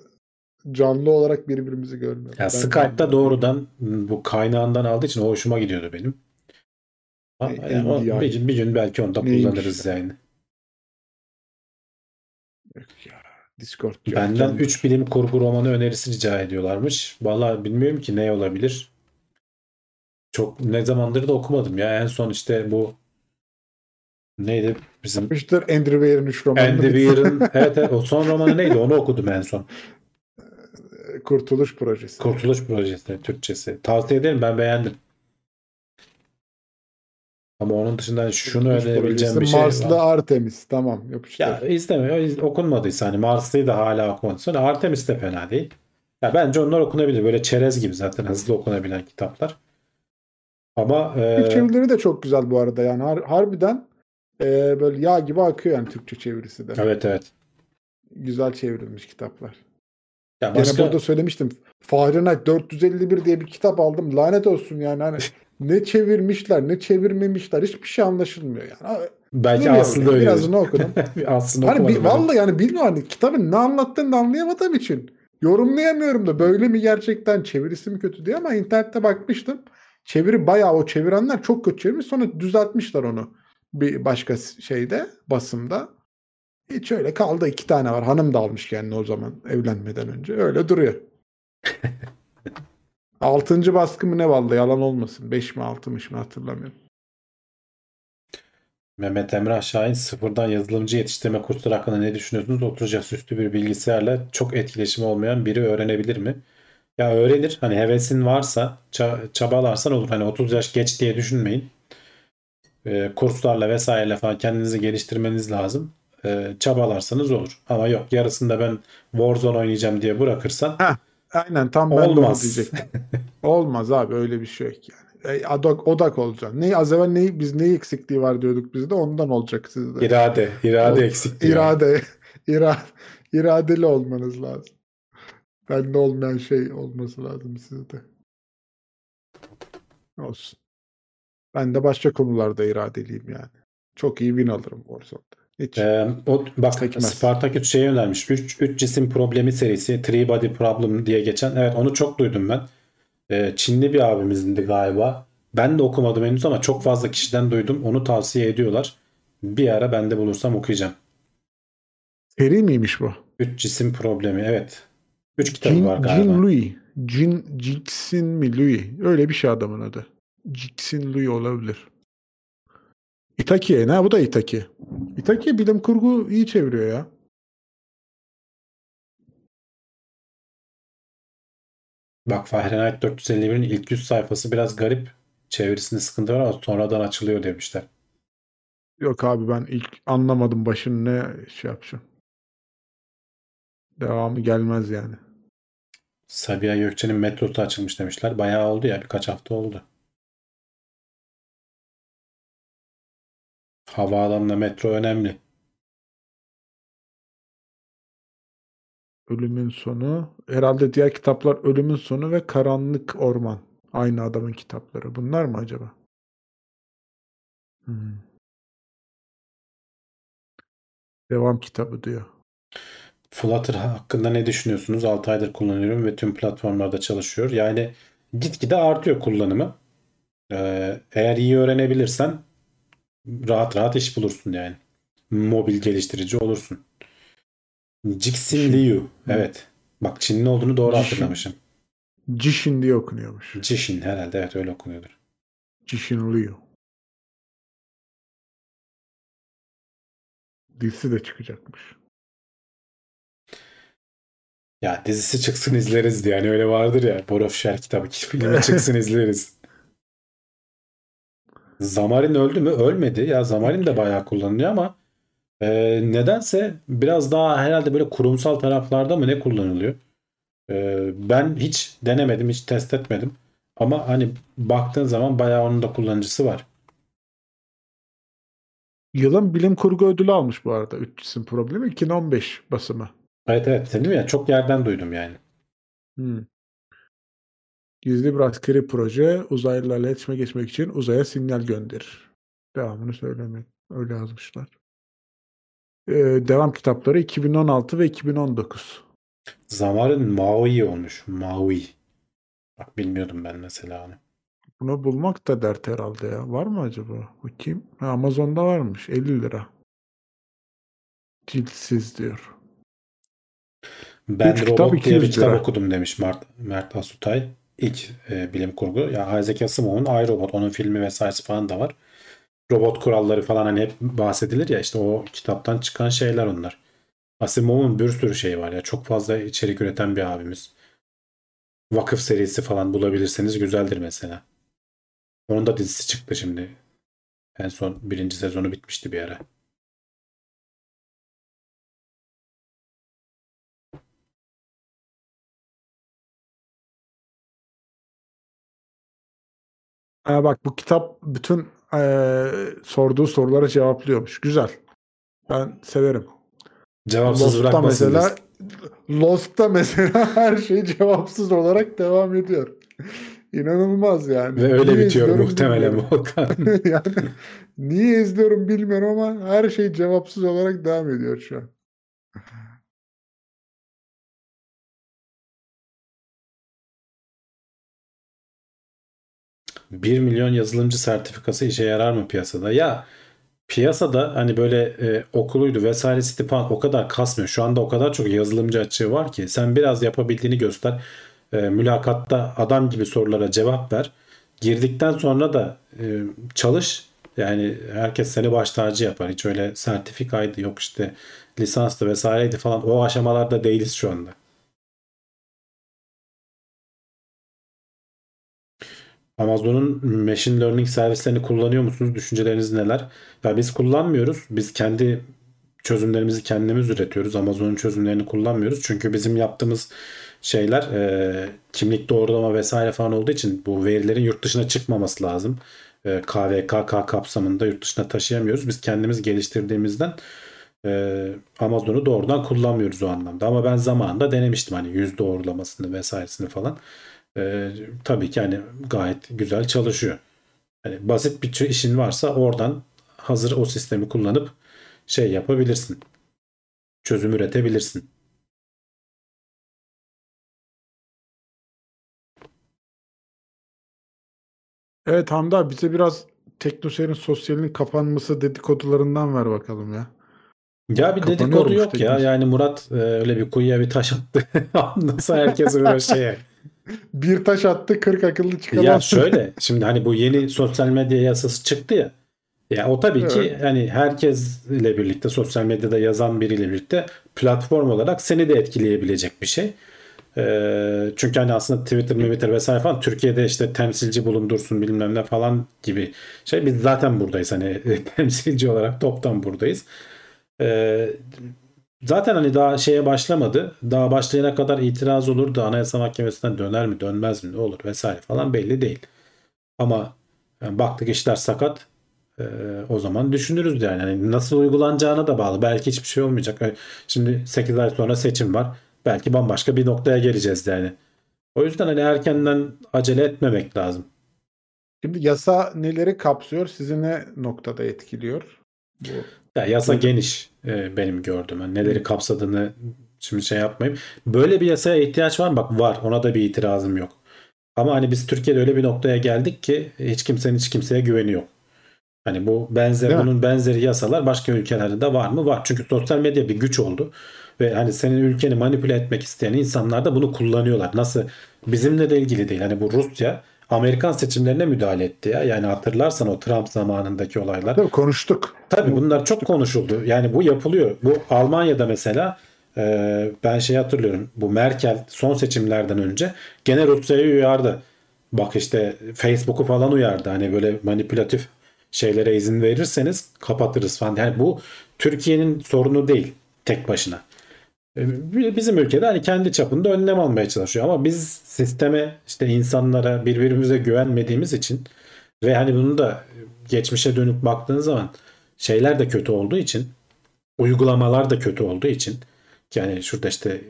canlı olarak birbirimizi görmüyorum. Ya Skype'da doğrudan bu kaynağından aldığı için o hoşuma gidiyordu benim. Yani bir gün belki onu da kullanırız yani. Discord. Benden 3 bilim kurgu romanı önerisi rica ediyorlarmış. Vallahi bilmiyorum ki ne olabilir. Çok ne zamandır da okumadım ya. En son işte bu neydi bizim? Andy Weir'in 3 romanı. Andy Weir'in evet, o son romanı neydi? Onu okudum en son. Kurtuluş Projesi. Kurtuluş Projesi Türkçesi. Tavsiye ederim, ben beğendim. Ama onun dışında şunu öğrenebileceğim bir şey var. Marslı Artemis, tamam, yapıştır. Ya izlemiyor, okunmadıysa hani Marslı'yı da hala okumadıysa Artemis de fena değil. Ya bence onlar okunabilir. Böyle çerez gibi zaten hızlı okunabilen kitaplar. Ama çevirileri de çok güzel bu arada yani harbiden böyle yağ gibi akıyor yani Türkçe çevirisi de. Evet. Güzel çevrilmiş kitaplar. Ya burada söylemiştim. Fahrenheit 451 diye bir kitap aldım. Lanet olsun yani hani. Ne çevirmişler, ne çevirmemişler, hiçbir şey anlaşılmıyor yani. Belki aslında öyle. Birazını okudum. Vallahi yani bilmiyorum hani kitabın ne anlattığını anlayamadığım için yorumlayamıyorum da böyle mi gerçekten, çevirisi mi kötü diye, ama internette bakmıştım. Çeviri bayağı, o çevirenler çok kötü çevirmiş, sonra düzeltmişler onu bir başka şeyde, basımda. Hiç öyle kaldı, 2 tane var. Hanım da almış yani o zaman evlenmeden önce. Öyle duruyor. 6. baskı mı ne, vallahi yalan olmasın. 5 mi 6'mış mı hatırlamıyorum. Mehmet Emrah Şahin, sıfırdan yazılımcı yetiştirme kursları hakkında ne düşünüyorsunuz? Oturacak süslü bir bilgisayarla çok etkileşimi olmayan biri öğrenebilir mi? Ya öğrenir. Hani hevesin varsa, çabalarsan olur. Hani 30 yaş geç diye düşünmeyin. Kurslarla vesaireyle falan kendinizi geliştirmeniz lazım. Çabalarsanız olur. Ama yok, yarısında ben Warzone oynayacağım diye bırakırsan... Aynen, tam ben de onu diyecektim. Olmaz abi, öyle bir şey yok yani. Odak olacaksın. Biz neyi eksikliği var diyorduk bizde, ondan olacak sizde. İrade eksikliği. İradeli olmanız lazım. Bende olmayan şey olması lazım sizde. Olsun. Ben de başka konularda iradeliyim yani. Çok iyi win alırım Warzone. Spartaküs şey önermiş, 3 cisim problemi serisi, 3 body problem diye geçen, evet onu çok duydum ben. Çinli bir abimizindi galiba, ben de okumadım henüz ama çok fazla kişiden duydum, onu tavsiye ediyorlar. Bir ara ben de bulursam okuyacağım. Seri miymiş bu? 3 cisim problemi, evet. 3 kitabı var galiba. Cixin Liu öyle bir şey adamın adı. Cixin Liu olabilir. Bu da Itaki. Itaki bilim kurgu iyi çeviriyor ya. Bak Fahrenheit 451'in ilk 100 sayfası biraz garip. Çevirisinde sıkıntı var ama sonradan açılıyor demişler. Yok abi, ben ilk anlamadım başını ne şey yapacağım. Devamı gelmez yani. Sabiha Gökçen'in metrosu açılmış demişler. Bayağı oldu ya, birkaç hafta oldu. Havaalanına metro önemli. Ölümün Sonu. Herhalde diğer kitaplar Ölümün Sonu ve Karanlık Orman. Aynı adamın kitapları. Bunlar mı acaba? Devam kitabı diyor. Flutter hakkında ne düşünüyorsunuz? 6 aydır kullanıyorum ve tüm platformlarda çalışıyor. Yani gitgide artıyor kullanımı. Eğer iyi öğrenebilirsen rahat rahat iş bulursun yani. Mobil geliştirici olursun. Cixin Liu. Evet. Bak Çinli olduğunu doğru hatırlamışım. Cixin diye okunuyormuş. Cixin herhalde, evet öyle okunuyordur. Cixin Liu. Dizisi de çıkacakmış. Ya dizisi çıksın izleriz diye. Yani öyle vardır ya. Borofşer kitabı filmi çıksın izleriz. Zamarin öldü mü? Ölmedi. Ya Zamarin de bayağı kullanılıyor ama nedense biraz daha herhalde böyle kurumsal taraflarda mı ne kullanılıyor? Ben hiç denemedim, hiç test etmedim. Ama hani baktığın zaman bayağı onun da kullanıcısı var. Yılın bilim kurgu ödülü almış bu arada. Üçlüsün problemi 2015 basımı. Evet evet dedim ya, çok yerden duydum yani. Gizli bir askeri proje, uzaylılarla iletişime geçmek için uzaya sinyal gönderir. Devamını söylemeyin. Öyle yazmışlar. Devam kitapları 2016 ve 2019. Zamar'ın Maui olmuş. Maui. Bak bilmiyordum ben mesela onu. Bunu bulmak da dert herhalde ya. Var mı acaba? Bakayım. Ha, Amazon'da varmış. 50 lira. Ciltsiz diyor. Ben Robot diye bir kitap okudum demiş Mert Asutay. İlk bilim kurgu. Ya Isaac Asimov'un I, Robot. Onun filmi vesairesi falan da var. Robot kuralları falan hani hep bahsedilir ya, işte o kitaptan çıkan şeyler onlar. Asimov'un bir sürü şeyi var ya. Çok fazla içerik üreten bir abimiz. Vakıf serisi falan bulabilirseniz güzeldir mesela. Onun da dizisi çıktı şimdi. En son 1. sezonu bitmişti bir ara. Bak bu kitap bütün sorduğu sorulara cevaplıyormuş. Güzel. Ben severim. Cevapsız bırakmasın mesela. Lost'ta mesela her şey cevapsız olarak devam ediyor. İnanılmaz yani. Ve öyle niye bitiyor muhtemelen Volkan. Yani niye izliyorum bilmiyorum ama her şey cevapsız olarak devam ediyor şu an. Bir 1 milyon yazılımcı sertifikası işe yarar mı piyasada? Ya piyasada hani böyle okuluydu vesaire stipan o kadar kasmıyor. Şu anda o kadar çok yazılımcı açığı var ki sen biraz yapabildiğini göster. Mülakatta adam gibi sorulara cevap ver. Girdikten sonra da çalış. Yani herkes seni baş tacı yapar. Hiç öyle sertifikaydı yok işte lisanstı vesaireydi falan. O aşamalarda değiliz şu anda. Amazon'un machine learning servislerini kullanıyor musunuz? Düşünceleriniz neler? Ya biz kullanmıyoruz. Biz kendi çözümlerimizi kendimiz üretiyoruz. Amazon'un çözümlerini kullanmıyoruz. Çünkü bizim yaptığımız şeyler kimlik doğrulama vesaire falan olduğu için bu verilerin yurt dışına çıkmaması lazım. KVKK kapsamında yurt dışına taşıyamıyoruz. Biz kendimiz geliştirdiğimizden Amazon'u doğrudan kullanmıyoruz o anlamda. Ama ben zamanında denemiştim hani yüz doğrulamasını vesairesini falan. Tabii ki hani gayet güzel çalışıyor. Yani basit bir işin varsa oradan hazır o sistemi kullanıp şey yapabilirsin. Çözüm üretebilirsin. Evet Hamdi abi, bize biraz Teknoseyir'in sosyalinin kapanması dedikodularından ver bakalım ya. Ya bir dedikodu yok teknoloji ya. Yani Murat öyle bir kuyuya bir taş attı. Anlasa herkes öyle şeye. Bir taş attı 40 akıllı çıkamaz. Ya şöyle şimdi hani bu yeni sosyal medya yasası çıktı ya. Ya o tabii evet ki hani herkesle birlikte sosyal medyada yazan biriyle birlikte platform olarak seni de etkileyebilecek bir şey. Çünkü hani aslında Twitter vesaire falan Türkiye'de işte temsilci bulundursun bilmem ne falan gibi şey. Biz zaten buradayız hani temsilci olarak toptan buradayız. Zaten hani daha şeye başlamadı. Daha başlayana kadar itiraz olur da Anayasa Mahkemesi'nden döner mi dönmez mi ne olur vesaire falan belli değil. Ama yani baktık işler sakat. O zaman düşünürüz yani. Yani nasıl uygulanacağına da bağlı. Belki hiçbir şey olmayacak. Şimdi 8 ay sonra seçim var. Belki bambaşka bir noktaya geleceğiz yani. O yüzden hani erkenden acele etmemek lazım. Şimdi yasa neleri kapsıyor? Sizi ne noktada etkiliyor? Bu. Ya yasa geniş benim gördüğüm. Yani neleri kapsadığını şimdi şey yapmayayım. Böyle bir yasaya ihtiyaç var mı? Bak var. Ona da bir itirazım yok. Ama hani biz Türkiye'de öyle bir noktaya geldik ki hiç kimsenin hiç kimseye güveni yok. Hani bu bunun benzeri yasalar başka ülkelerde de var mı? Var. Çünkü sosyal medya bir güç oldu. Ve hani senin ülkeni manipüle etmek isteyen insanlar da bunu kullanıyorlar. Nasıl? Bizimle de ilgili değil. Hani bu Rusya Amerikan seçimlerine müdahale etti ya. Yani hatırlarsan o Trump zamanındaki olaylar. Tabii konuştuk. Tabii bunlar çok konuşuldu. Yani bu yapılıyor. Bu Almanya'da mesela ben şey hatırlıyorum. Bu Merkel son seçimlerden önce gene Rusya'yı uyardı. Bak işte Facebook'u falan uyardı. Hani böyle manipülatif şeylere izin verirseniz kapatırız falan. Yani bu Türkiye'nin sorunu değil tek başına. bizim ülkede hani kendi çapında önlem almaya çalışıyor. Ama biz sisteme, işte insanlara, birbirimize güvenmediğimiz için ve hani bunu da geçmişe dönüp baktığın zaman şeyler de kötü olduğu için, uygulamalar da kötü olduğu için, yani şurada işte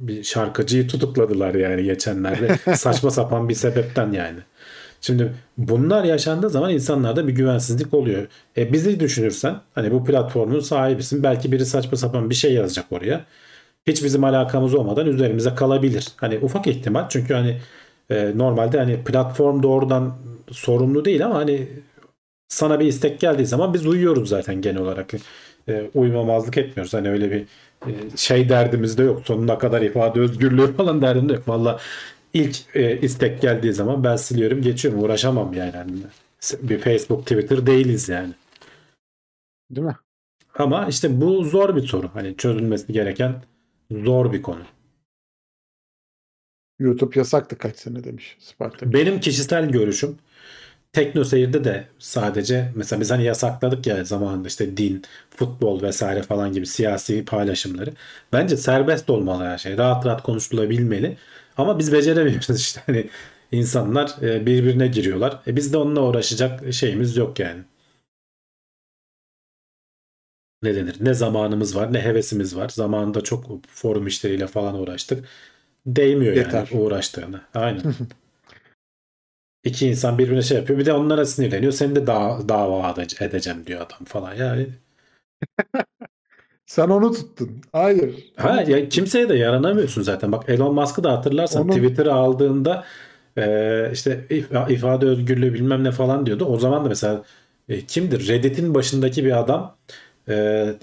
bir şarkıcıyı tutukladılar yani geçenlerde saçma sapan bir sebepten yani. Şimdi bunlar yaşandığı zaman insanlarda bir güvensizlik oluyor. Bizi düşünürsen hani bu platformun sahibisin. Belki biri saçma sapan bir şey yazacak oraya. Hiç bizim alakamız olmadan üzerimize kalabilir. Hani ufak ihtimal, çünkü hani normalde hani platform doğrudan sorumlu değil ama hani sana bir istek geldiği zaman biz uyuyoruz zaten genel olarak. Uymamazlık etmiyoruz. Hani öyle bir şey derdimiz de yok. Sonuna kadar ifade özgürlüğü falan derdim de yok. Valla ilk istek geldiği zaman ben siliyorum, geçiyorum. Uğraşamam yani. Bir Facebook, Twitter değiliz yani. Değil mi? Ama işte bu zor bir soru. Hani çözülmesi gereken zor bir konu. YouTube yasaktı kaç sene demiş Spartak. Benim kişisel görüşüm, Teknoseyir'de de sadece mesela biz hani yasakladık ya zamanında işte din, futbol vesaire falan gibi siyasi paylaşımları. Bence serbest olmalı her şey. Rahat rahat konuşulabilmeli. Ama biz beceremiyoruz işte. Hani insanlar birbirine giriyorlar. Biz de onunla uğraşacak şeyimiz yok yani. Ne denir? Ne zamanımız var, ne hevesimiz var. Zamanında çok forum işleriyle falan uğraştık. Değmiyor yeter yani uğraştığını. Aynen. İki insan birbirine şey yapıyor. Bir de onlara sinirleniyor. Seni de dava edeceğim diyor adam falan yani. Sen onu tuttun. Hayır. Ha, ya kimseye de yaranamıyorsun zaten. Bak Elon Musk'ı da hatırlarsan Twitter'ı aldığında işte ifade özgürlüğü bilmem ne falan diyordu. O zaman da mesela kimdir? Reddit'in başındaki bir adam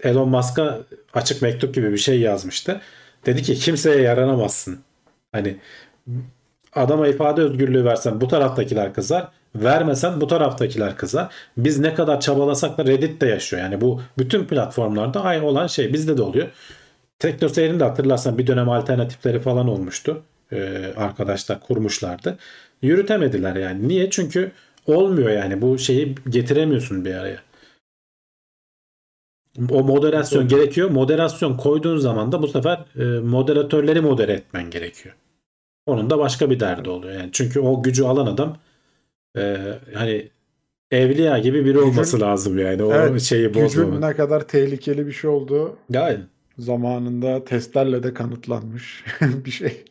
Elon Musk'a açık mektup gibi bir şey yazmıştı. Dedi ki kimseye yaranamazsın. Hani adama ifade özgürlüğü versen bu taraftakiler kızar. Vermesen bu taraftakiler kızar. Biz ne kadar çabalasak da Reddit de yaşıyor. Yani bu bütün platformlarda aynı olan şey bizde de oluyor. Teknoseyir'in de hatırlarsan bir dönem alternatifleri falan olmuştu. Arkadaşlar kurmuşlardı. Yürütemediler yani. Niye? Çünkü olmuyor yani. Bu şeyi getiremiyorsun bir araya. O moderasyon gerekiyor. Moderasyon koyduğun zaman da bu sefer moderatörleri modere etmen gerekiyor. Onun da başka bir derdi oluyor. Yani çünkü o gücü alan adam hani evliya gibi biri olması lazım yani. O evet, şeyi bozmamak. Gücün ne kadar tehlikeli bir şey olduğu yani zamanında testlerle de kanıtlanmış bir şey.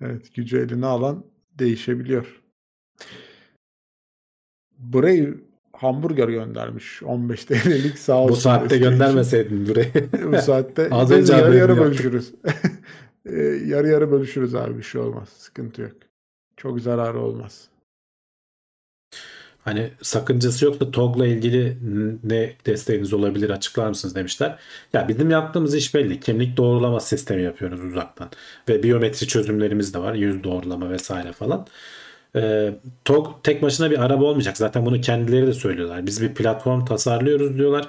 Evet, gücü eline alan değişebiliyor. Brev hamburger göndermiş. 15 TL'lik sağ olsun. Bu saatte göndermeseydin burayı. Bu saatte az önce yarı bölüşürüz. Yarı bölüşürüz abi, bir şey olmaz. Sıkıntı yok. Çok zararı olmaz. Hani sakıncası yok da Togg'la ilgili ne desteğiniz olabilir, açıklar mısınız demişler. Ya bizim yaptığımız iş belli. Kimlik doğrulama sistemi yapıyoruz uzaktan. Ve biyometri çözümlerimiz de var. Yüz doğrulama vesaire falan. Togg tek başına bir araba olmayacak. Zaten bunu kendileri de söylüyorlar. Biz bir platform tasarlıyoruz diyorlar.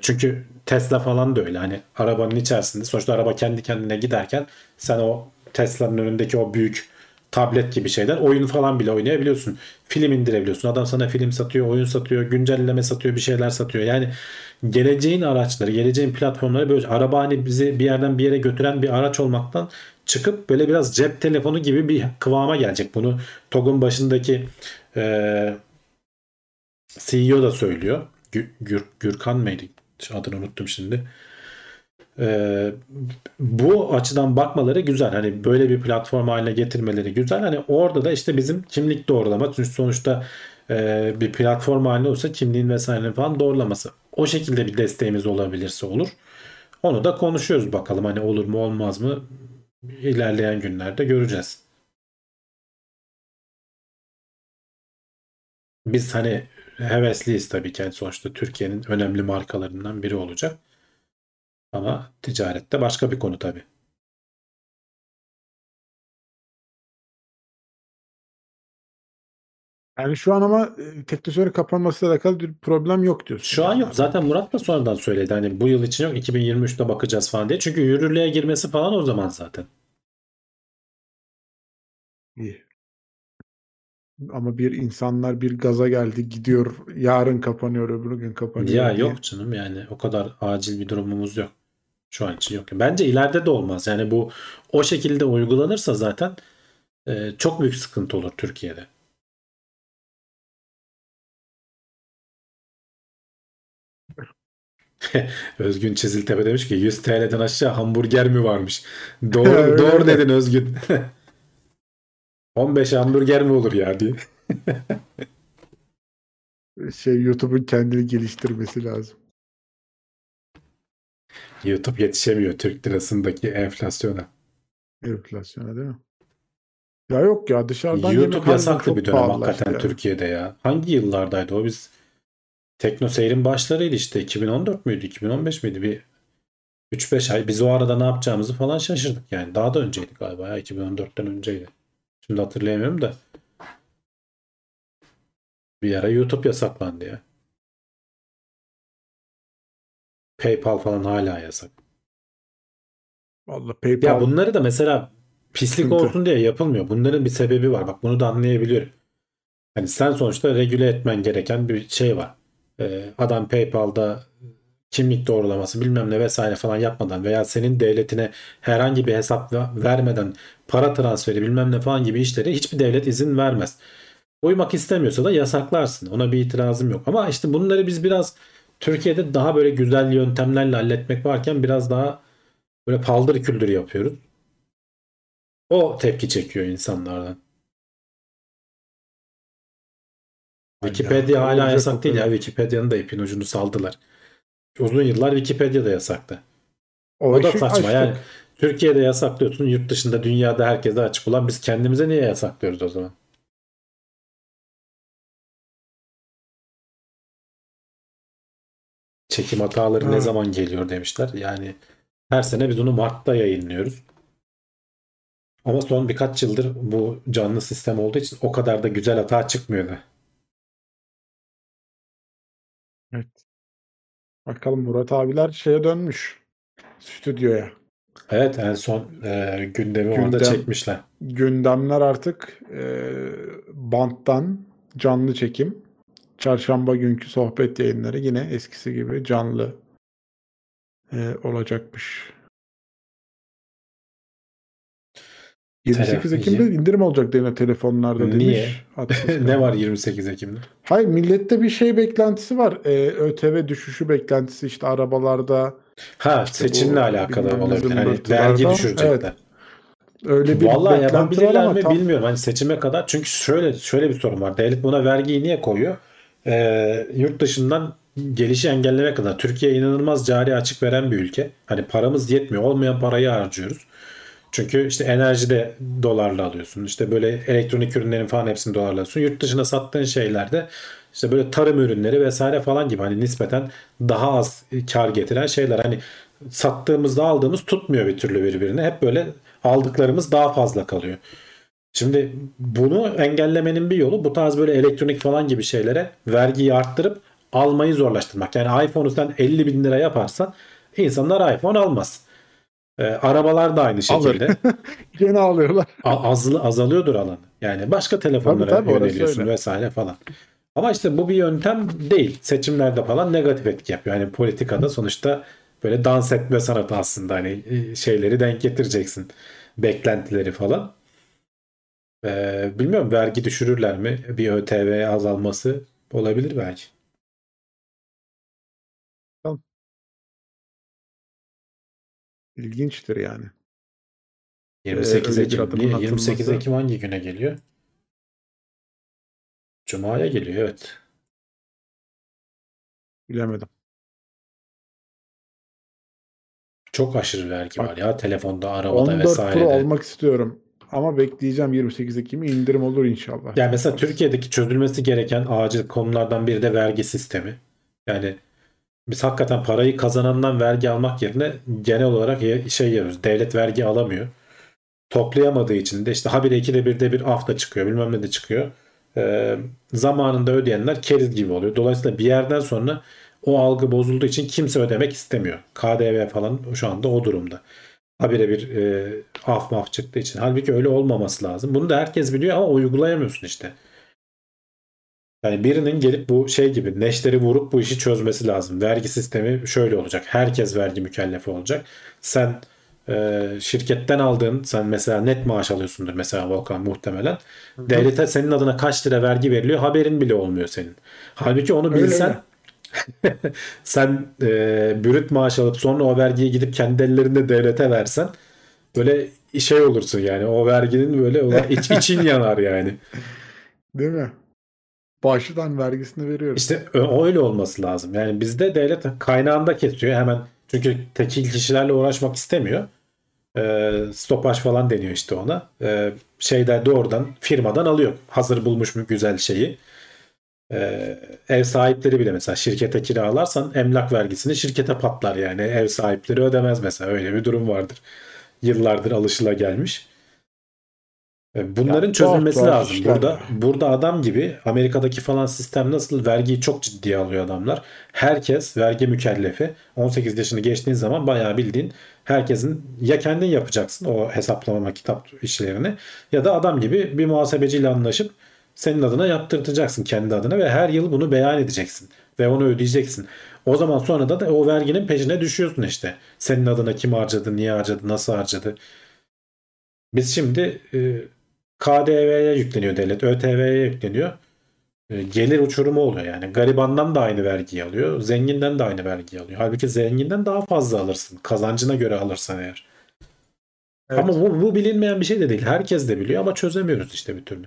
Çünkü Tesla falan da öyle. Hani arabanın içerisinde sonuçta araba kendi kendine giderken sen o Tesla'nın önündeki o büyük tablet gibi şeyler, oyun falan bile oynayabiliyorsun. Film indirebiliyorsun. Adam sana film satıyor, oyun satıyor, güncelleme satıyor, bir şeyler satıyor. Yani geleceğin araçları, geleceğin platformları böyle. Araba hani bizi bir yerden bir yere götüren bir araç olmaktan çıkıp böyle biraz cep telefonu gibi bir kıvama gelecek. Bunu Togg'un başındaki CEO da söylüyor. Gürkan mıydı? Adını unuttum şimdi. Bu açıdan bakmaları güzel. Hani böyle bir platform haline getirmeleri güzel. Hani orada da işte bizim kimlik doğrulama. Çünkü sonuçta bir platform haline olsa kimliğin vesaire falan doğrulaması. O şekilde bir desteğimiz olabilirse olur. Onu da konuşuyoruz bakalım. Hani olur mu olmaz mı? İlerleyen günlerde göreceğiz. Biz hani hevesliyiz tabii ki. Yani sonuçta Türkiye'nin önemli markalarından biri olacak. Ama ticarette başka bir konu tabii. Yani şu an ama Teknoseyir'in kapanmasıyla alakalı bir problem yok diyorsun. Şu an yok. Zaten Murat da sonradan söyledi. Hani bu yıl için yok, 2023'te bakacağız falan diye. Çünkü yürürlüğe girmesi falan o zaman zaten. İyi. Ama bir insanlar bir gaza geldi, gidiyor, yarın kapanıyor, öbür gün kapanıyor. Ya diye. Yok canım yani o kadar acil bir durumumuz yok. Şu an için yok. Bence ileride de olmaz. Yani bu o şekilde uygulanırsa zaten çok büyük sıkıntı olur Türkiye'de. Özgün Çiziltepe demiş ki 100 TL'den aşağı hamburger mi varmış? Doğru, doğru dedin Özgün. 15 hamburger mi olur ya diye. YouTube'un kendini geliştirmesi lazım. YouTube yetişemiyor Türk lirasındaki enflasyona. Enflasyona değil mi? Ya yok ya, dışarıdan YouTube yasaklı bir dönem hakikaten yani. Türkiye'de ya. Hangi yıllardaydı o? Biz Teknoseyir'in başlarıydı işte. 2014 müydü? 2015 miydi? Bir 3-5 ay. Biz o arada ne yapacağımızı falan şaşırdık yani. Daha da önceydi galiba ya. 2014'ten önceydi. Şimdi hatırlayamıyorum da. Bir ara YouTube yasaklandı ya. PayPal falan hala yasak. Vallahi PayPal... Ya bunları da mesela pislik olsun diye yapılmıyor. Bunların bir sebebi var. Bak bunu da anlayabiliyorum. Yani sen sonuçta regüle etmen gereken bir şey var. Adam PayPal'da kimlik doğrulaması bilmem ne vesaire falan yapmadan veya senin devletine herhangi bir hesap vermeden para transferi bilmem ne falan gibi işlere hiçbir devlet izin vermez. Uymak istemiyorsa da yasaklarsın. Ona bir itirazım yok. Ama işte bunları biz biraz Türkiye'de daha böyle güzel yöntemlerle halletmek varken biraz daha böyle paldır küldür yapıyoruz. O tepki çekiyor insanlardan. Wikipedia hala yasak değil ya. Wikipedia'nın da ipin ucunu saldılar. Uzun yıllar Wikipedia'da yasaktı. O da saçma yani. Türkiye'de yasaklıyorsun, yurt dışında, dünyada herkese açık olan biz kendimize niye yasaklıyoruz o zaman? Çekim hataları ne zaman geliyor demişler. Yani her sene biz onu Mart'ta yayınlıyoruz. Ama son birkaç yıldır bu canlı sistem olduğu için o kadar da güzel hata çıkmıyordu. Evet. Bakalım Murat abiler şeye dönmüş. Stüdyoya. Evet, en son gündemi orada çekmişler. Gündemler artık banttan canlı çekim. Çarşamba günkü sohbet yayınları yine eskisi gibi canlı olacakmış. 28 Ekim'de indirim olacak deniyor telefonlarda demiş. Niye? Ne var 28 Ekim'de? Hayır, millette bir şey beklentisi var. ÖTV düşüşü beklentisi işte arabalarda. Ha işte seçimle alakalı olabilir. Hani vergi düşürecekler. Evet. Öyle bir vallahi ya ben bilirler mi bilmiyorum. Hani seçime kadar. Çünkü şöyle bir sorun var. Devlet buna vergiyi niye koyuyor? Yurt dışından gelişi engelleme kadar. Türkiye inanılmaz cari açık veren bir ülke. Hani paramız yetmiyor. Olmayan parayı harcıyoruz. Çünkü işte enerjide dolarla alıyorsun. İşte böyle elektronik ürünlerin falan hepsini dolarla alıyorsun. Yurt dışına sattığın şeylerde işte böyle tarım ürünleri vesaire falan gibi hani nispeten daha az kar getiren şeyler. Hani sattığımızda aldığımız tutmuyor bir türlü birbirine. Hep böyle aldıklarımız daha fazla kalıyor. Şimdi bunu engellemenin bir yolu bu tarz böyle elektronik falan gibi şeylere vergiyi arttırıp almayı zorlaştırmak. Yani iPhone'u sen 50 bin lira yaparsan insanlar iPhone almaz. Arabalar da aynı şekilde. Gene alıyorlar. Azalıyordur alanı. Yani başka telefonlara yöneliyorsun vesaire falan. Ama işte bu bir yöntem değil. Seçimlerde falan negatif etki yapıyor. Yani politikada sonuçta böyle dans etme sanatı aslında. Hani şeyleri denk getireceksin. Beklentileri falan. Bilmiyorum vergi düşürürler mi? Bir ÖTV azalması olabilir belki. İlginçtir yani. 28 Ekim. 28 Ekim hangi güne geliyor? Cuma'ya geliyor, evet. Bilemedim. Çok aşırı vergi var ya telefonda, arabada vesaire. 14 Pro almak istiyorum ama bekleyeceğim 28 Ekim'i indirim olur inşallah. Yani mesela Türkiye'deki çözülmesi gereken acil konulardan biri de vergi sistemi. Yani biz hakikaten parayı kazanandan vergi almak yerine genel olarak şey yapıyoruz. Devlet vergi alamıyor. Toplayamadığı için de işte habire 2'de 1'de bir af da çıkıyor. Bilmem ne de çıkıyor. Zamanında ödeyenler keriz gibi oluyor. Dolayısıyla bir yerden sonra o algı bozulduğu için kimse ödemek istemiyor. KDV falan şu anda o durumda. Habire bir af maf çıktığı için. Halbuki öyle olmaması lazım. Bunu da herkes biliyor ama uygulayamıyorsun işte. Yani birinin gelip bu şey gibi neşteri vurup bu işi çözmesi lazım. Vergi sistemi şöyle olacak. Herkes vergi mükellefi olacak. Sen şirketten aldığın, sen mesela net maaş alıyorsundur mesela Volkan muhtemelen. Hı-hı. Devlete senin adına kaç lira vergi veriliyor haberin bile olmuyor senin. Halbuki onu bilsen sen brüt maaş alıp sonra o vergiye gidip kendi ellerinde devlete versen böyle şey olursun yani. O verginin böyle için yanar yani. Değil mi? Baştan vergisini veriyoruz. İşte öyle olması lazım. Yani bizde devlet kaynağında kesiyor hemen. Çünkü tekil kişilerle uğraşmak istemiyor. Stopaj falan deniyor işte ona. Şeyden doğrudan firmadan alıyor. Hazır bulmuş mu güzel şeyi. Ev sahipleri bile mesela şirkete kiralarsan emlak vergisini şirkete patlar yani. Ev sahipleri ödemez mesela. Öyle bir durum vardır. Yıllardır alışılagelmiş. Bunların çözülmesi lazım. Burada adam gibi Amerika'daki falan sistem nasıl vergiyi çok ciddiye alıyor adamlar. Herkes vergi mükellefi. 18 yaşını geçtiğin zaman bayağı bildiğin herkesin ya kendin yapacaksın o hesaplama kitap işlerini ya da adam gibi bir muhasebeciyle anlaşıp senin adına yaptırtacaksın kendi adına ve her yıl bunu beyan edeceksin ve onu ödeyeceksin. O zaman sonra da o verginin peşine düşüyorsun işte. Senin adına kim harcadı, niye harcadı, nasıl harcadı. Biz şimdi KDV'ye yükleniyor devlet. ÖTV'ye yükleniyor. Gelir uçurumu oluyor yani. Garibandan da aynı vergiyi alıyor. Zenginden de aynı vergiyi alıyor. Halbuki zenginden daha fazla alırsın. Kazancına göre alırsan eğer. Evet. Ama bu bilinmeyen bir şey de değil. Herkes de biliyor ama çözemiyoruz işte bir türlü.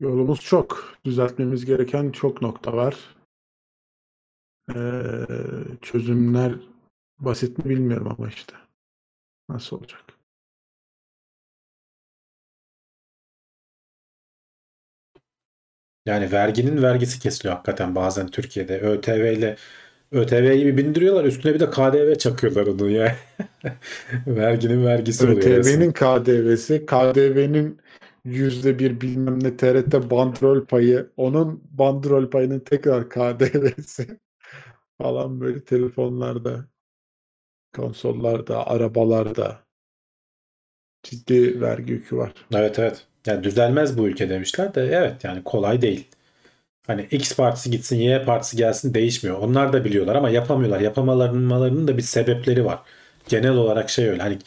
Yolumuz çok. Düzeltmemiz gereken çok nokta var. Çözümler basit mi bilmiyorum ama işte nasıl olacak? Yani verginin vergisi kesiliyor hakikaten bazen Türkiye'de. ÖTV'yi bir bindiriyorlar üstüne bir de KDV çakıyorlar onu ya. Verginin vergisi oluyor. ÖTV'nin KDV'si, KDV'nin %1 bilmem ne TRT bandrol payı, onun bandrol payının tekrar KDV'si falan böyle telefonlarda, konsollarda, arabalarda ciddi vergi yükü var. Evet. Yani düzelmez bu ülke demişler de evet yani kolay değil. Hani X partisi gitsin, Y partisi gelsin değişmiyor. Onlar da biliyorlar ama yapamıyorlar. Yapamalarının da bir sebepleri var. Genel olarak şey öyle hani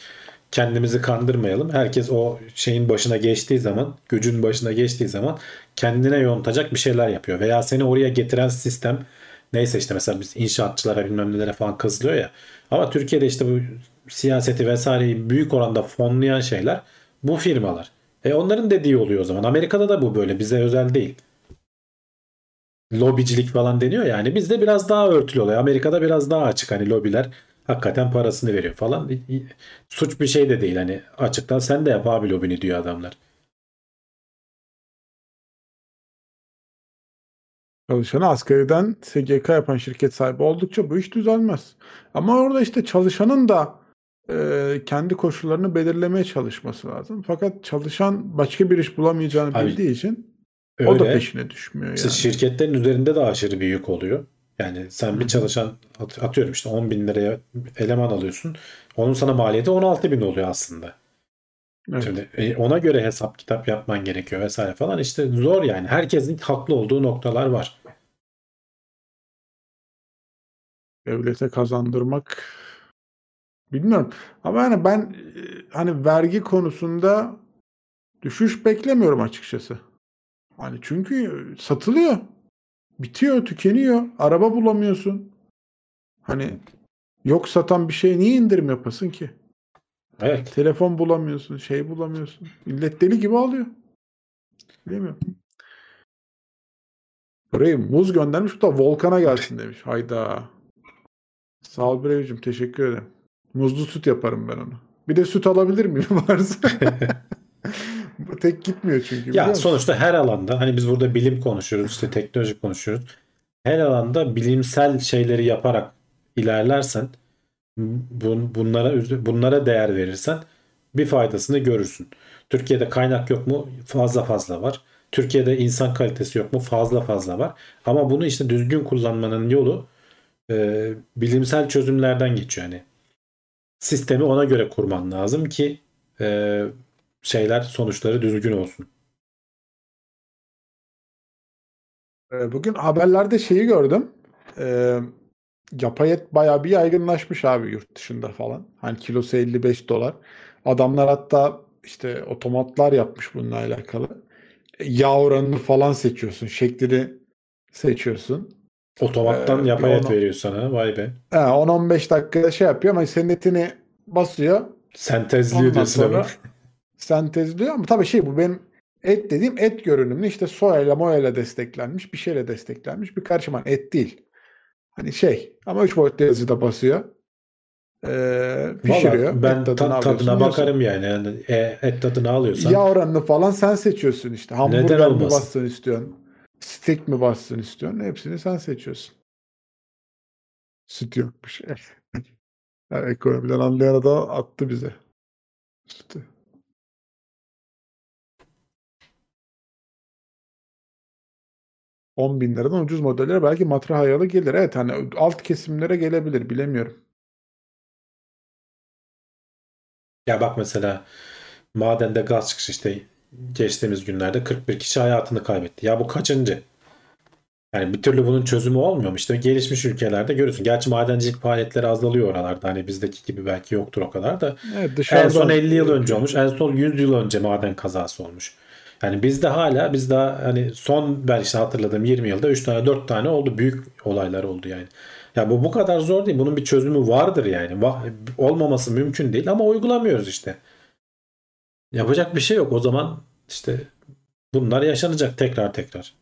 kendimizi kandırmayalım. Herkes o şeyin başına geçtiği zaman, gücün başına geçtiği zaman kendine yontacak bir şeyler yapıyor. Veya seni oraya getiren sistem neyse işte mesela biz inşaatçılara bilmem nelere falan kızılıyor ya. Ama Türkiye'de işte bu siyaseti vesaireyi büyük oranda fonlayan şeyler bu firmalar. Onların dediği oluyor o zaman. Amerika'da da bu böyle. Bize özel değil. Lobicilik falan deniyor yani. Bizde biraz daha örtülü oluyor. Amerika'da biraz daha açık. Hani lobiler hakikaten parasını veriyor falan. Suç bir şey de değil. Hani açıktan sen de yap abi lobini diyor adamlar. Çalışanı asgariden SGK yapan şirket sahibi oldukça bu iş düzelmez. Ama orada işte çalışanın da kendi koşullarını belirlemeye çalışması lazım. Fakat çalışan başka bir iş bulamayacağını abi, bildiği için öyle, o da peşine düşmüyor. Yani. Şirketlerin üzerinde de aşırı bir yük oluyor. Yani sen bir çalışan atıyorum işte 10 bin liraya eleman alıyorsun. Onun sana maliyeti 16 bin oluyor aslında. Evet. Şimdi ona göre hesap kitap yapman gerekiyor vesaire falan işte zor yani herkesin haklı olduğu noktalar var. Devlete kazandırmak bilmiyorum ama yani ben hani vergi konusunda düşüş beklemiyorum açıkçası. Hani çünkü satılıyor, bitiyor, tükeniyor, araba bulamıyorsun. Hani yok satan bir şey niye indirim yapasın ki? Evet. Telefon bulamıyorsun, şey bulamıyorsun. Millet deli gibi alıyor. Değil mi? Burayı muz göndermiş, bu da Volkan'a gelsin demiş. Hayda. Sağ ol Brev'cim, teşekkür ederim. Muzlu süt yaparım ben onu. Bir de süt alabilir miyim varsa? Bu tek gitmiyor çünkü. Ya sonuçta her alanda, hani biz burada bilim konuşuyoruz, işte teknoloji konuşuyoruz. Her alanda bilimsel şeyleri yaparak ilerlersen bunlara değer verirsen bir faydasını görürsün. Türkiye'de kaynak yok mu? Fazla var. Türkiye'de insan kalitesi yok mu? Fazla var. Ama bunu işte düzgün kullanmanın yolu bilimsel çözümlerden geçiyor. Yani sistemi ona göre kurman lazım ki şeyler, sonuçları düzgün olsun. Bugün haberlerde şeyi gördüm. Yapay et bayağı bir yaygınlaşmış abi yurt dışında falan. Hani kilosu $55. Adamlar hatta işte otomatlar yapmış bununla alakalı. Yağ oranını falan seçiyorsun. Şeklini seçiyorsun. Otomattan yapay et veriyor sana. Vay be. 10-15 dakikada şey yapıyor ama senin etini basıyor. Sentezliyor diyorsun ama. Sentezliyor ama tabii şey, bu benim et dediğim et görünümlü işte soyayla moyayla desteklenmiş bir şeyle desteklenmiş bir karışım, et değil. Hani şey ama 3 boyutlu yazıda basıyor. Pişiriyor. Vallahi ben tadına bakarım diyorsun. Yani et tadını alıyorsan. Yağ oranını falan sen seçiyorsun işte. Hamburger mi bassın istiyorsun? Steak mi bassın istiyorsun? Hepsini sen seçiyorsun. Süt yokmuş. Yani ekonomiden anlayan adam attı bize. Sütü. $10,000'dan ucuz modellere belki matrahayalı gelir. Evet, hani alt kesimlere gelebilir, bilemiyorum. Ya bak mesela madende gaz çıkışı işte geçtiğimiz günlerde 41 kişi hayatını kaybetti. Ya bu kaçıncı? Yani bir türlü bunun çözümü olmuyor mu? İşte gelişmiş ülkelerde görüyorsun. Gerçi madencilik faaliyetleri azalıyor oralarda. Hani bizdeki gibi belki yoktur o kadar da. Evet, en son 50 yıl önce olmuş. En son 100 yıl önce maden kazası olmuş. Yani bizde hala hani son ben işte hatırladığım 20 yılda 3 tane 4 tane oldu. Büyük olaylar oldu yani. Ya bu kadar zor değil. Bunun bir çözümü vardır yani. Olmaması mümkün değil ama uygulamıyoruz işte. Yapacak bir şey yok. O zaman işte bunlar yaşanacak tekrar.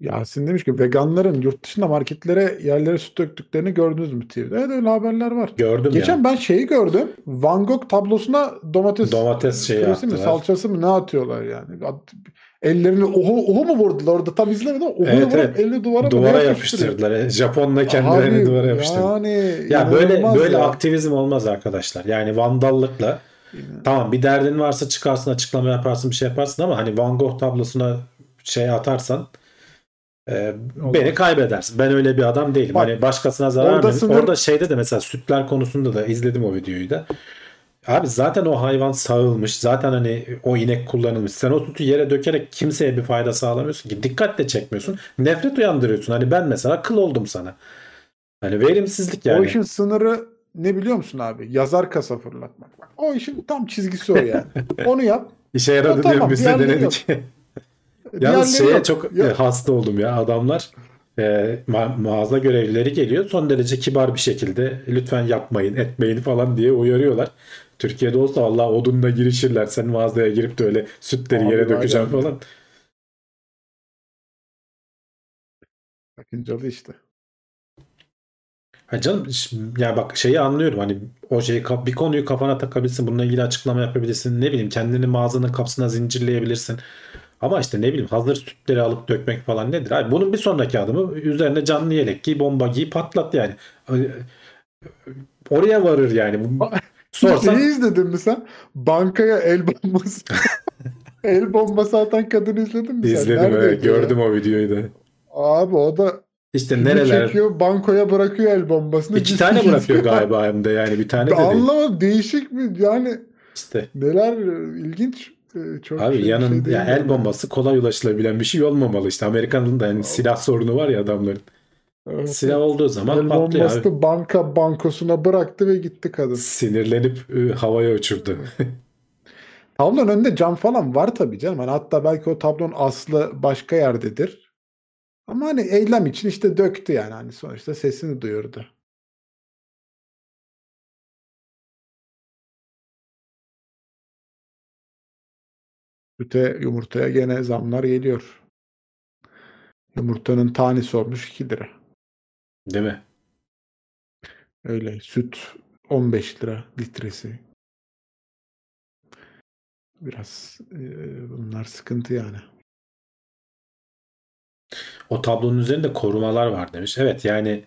Yasin demiş ki veganların yurt dışında marketlere yerlere süt döktüklerini gördünüz mü TV'de? Evet, öyle haberler var. Gördüm. Geçen ben şeyi gördüm. Van Gogh tablosuna domates şeyi attılar. Salçası mı ne atıyorlar yani? Ellerini oho mu vurdular orada, tam izlemedim. Vurup elini duvara yapıştırdılar. Japonla kendilerini abi, duvara yapıştırdılar. Yani böyle aktivizm olmaz arkadaşlar. Yani vandallıkla tamam, bir derdin varsa çıkarsın, açıklama yaparsın, bir şey yaparsın ama hani Van Gogh tablosuna şey atarsan beni kaybedersin. Ben öyle bir adam değilim. Bak, hani başkasına zarar vermedim. Orada şeyde de mesela sütler konusunda da izledim o videoyu da. Abi zaten o hayvan sağılmış. Zaten hani o inek kullanılmış. Sen o sütü yere dökerek kimseye bir fayda sağlamıyorsun ki. Dikkatle çekmiyorsun. Nefret uyandırıyorsun. Hani ben mesela kıl oldum sana. Hani verimsizlik yani. O işin sınırı ne biliyor musun abi? Yazar kasa fırlatmak. O işin tam çizgisi o yani. Onu yap. İşe yaradı diyorum. Biz de denedik. Yalnız şeye çok hasta oldum ya, adamlar mağaza görevlileri geliyor son derece kibar bir şekilde lütfen yapmayın etmeyin falan diye uyarıyorlar. Türkiye'de olsa vallahi odunla girişirler, sen mağazaya girip de öyle sütleri abi yere dökeceğim falan. Sakıncalı işte. Ha canım ya bak şeyi anlıyorum, hani o şeyi bir konuyu kafana takabilsin, bununla ilgili açıklama yapabilirsin, ne bileyim kendini mağazanın kapısına zincirleyebilirsin. Ama işte ne bileyim hazır sütleri alıp dökmek falan nedir? Abi bunun bir sonraki adımı üzerine canlı yelek giy, bomba giy, patlat yani. Oraya varır yani. Sorsan... Neyi izledin mi sen? Bankaya el bombası el bombası atan kadını izledin mi sen? İzledim, evet, gördüm o videoyu da. Abi o da İşte nereler? Çekiyor, bankoya bırakıyor el bombasını. 2 tane bırakıyor galiba hem de yani, bir tane de değil. Anlamadım, değişik mi yani? İşte. Neler ilginç. Çok abi şey, şey ya el bombası kolay ulaşılabilen bir şey olmamalı işte. Amerikan'ın da yani silah sorunu var ya adamların. Evet. Silah olduğu zaman el patlıyor. El bombası da banka bankosuna bıraktı ve gitti kadın. Sinirlenip havaya uçurdu. Tablonun önünde cam falan var tabii canım. Yani hatta belki o tablonun aslı başka yerdedir. Ama hani eylem için işte döktü yani. Hani sonuçta sesini duyurdu. Süte, yumurtaya gene zamlar geliyor. Yumurtanın tanesi olmuş $2. Değil mi? Öyle. Süt $15 litresi. Biraz bunlar sıkıntı yani. O tablonun üzerinde korumalar var demiş. Evet yani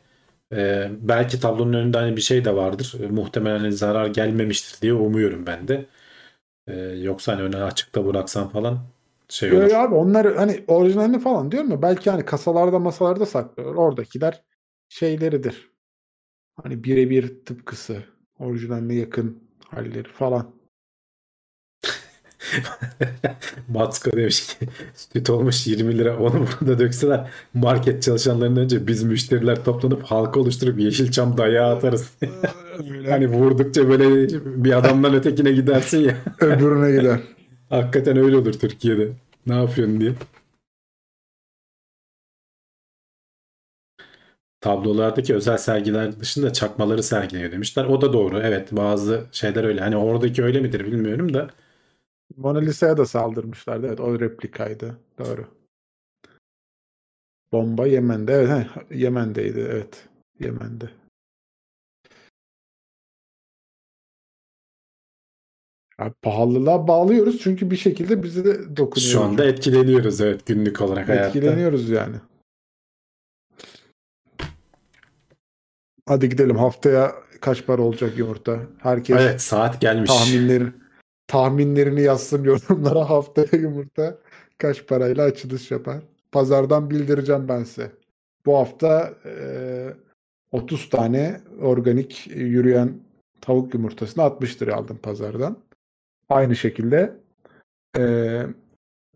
belki tablonun önünde hani bir şey de vardır. Muhtemelen zarar gelmemiştir diye umuyorum ben de. Yoksa hani öne açıkta bıraksan falan şey olur. Abi onlar hani orijinalini falan diyor mu? Belki hani kasalarda masalarda saklıyor. Oradakiler şeyleridir. Hani birebir tıpkısı. Orijinaline yakın halleri falan. Matsko demiş ki süt olmuş 20 lira onu burada dökseler market çalışanlarından önce biz müşteriler toplanıp halka oluşturup Yeşilçam dayağı atarız. Hani vurdukça böyle bir adamdan ötekine gidersin ya. Öbürüne gider. Hakikaten öyle olur Türkiye'de. Ne yapıyorsun diye. Tablolardaki özel sergiler dışında çakmaları sergiliyor demişler. O da doğru. Evet bazı şeyler öyle. Hani oradaki öyle midir bilmiyorum da. Mona Lisa'ya da saldırmışlardı. Evet o replikaydı. Doğru. Bomba Yemen'de. Evet, Yemen'deydi. Evet. Yemen'de. Abi, pahalılığa bağlıyoruz çünkü bir şekilde bizi de dokunuyor. Şu anda etkileniyoruz evet günlük olarak etkileniyoruz hayatta. Etkileniyoruz yani. Hadi gidelim haftaya kaç para olacak yumurta? Herkes evet, saat gelmiş. Tahminlerini yazsın yorumlara haftaya yumurta kaç parayla açılış yapar. Pazardan bildireceğim ben size. Bu hafta 30 tane organik yürüyen tavuk yumurtasını 60 liraya aldım pazardan. Aynı şekilde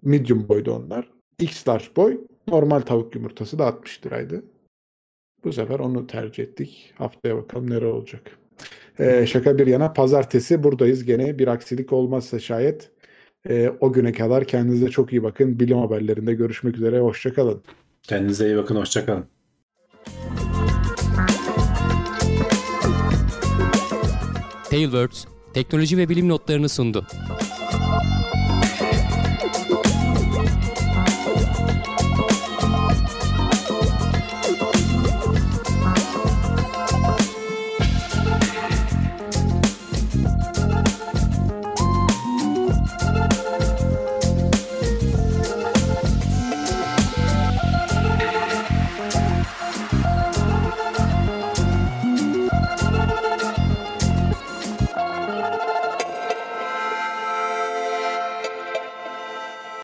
medium boydu onlar. X large boy normal tavuk yumurtası da 60 liraydı. Bu sefer onu tercih ettik. Haftaya bakalım neler olacak. Şaka bir yana pazartesi buradayız gene. Bir aksilik olmazsa şayet o güne kadar kendinize çok iyi bakın. Bilim haberlerinde görüşmek üzere. Hoşça kalın. Kendinize iyi bakın. Hoşça kalın. Tailwords teknoloji ve bilim notlarını sundu.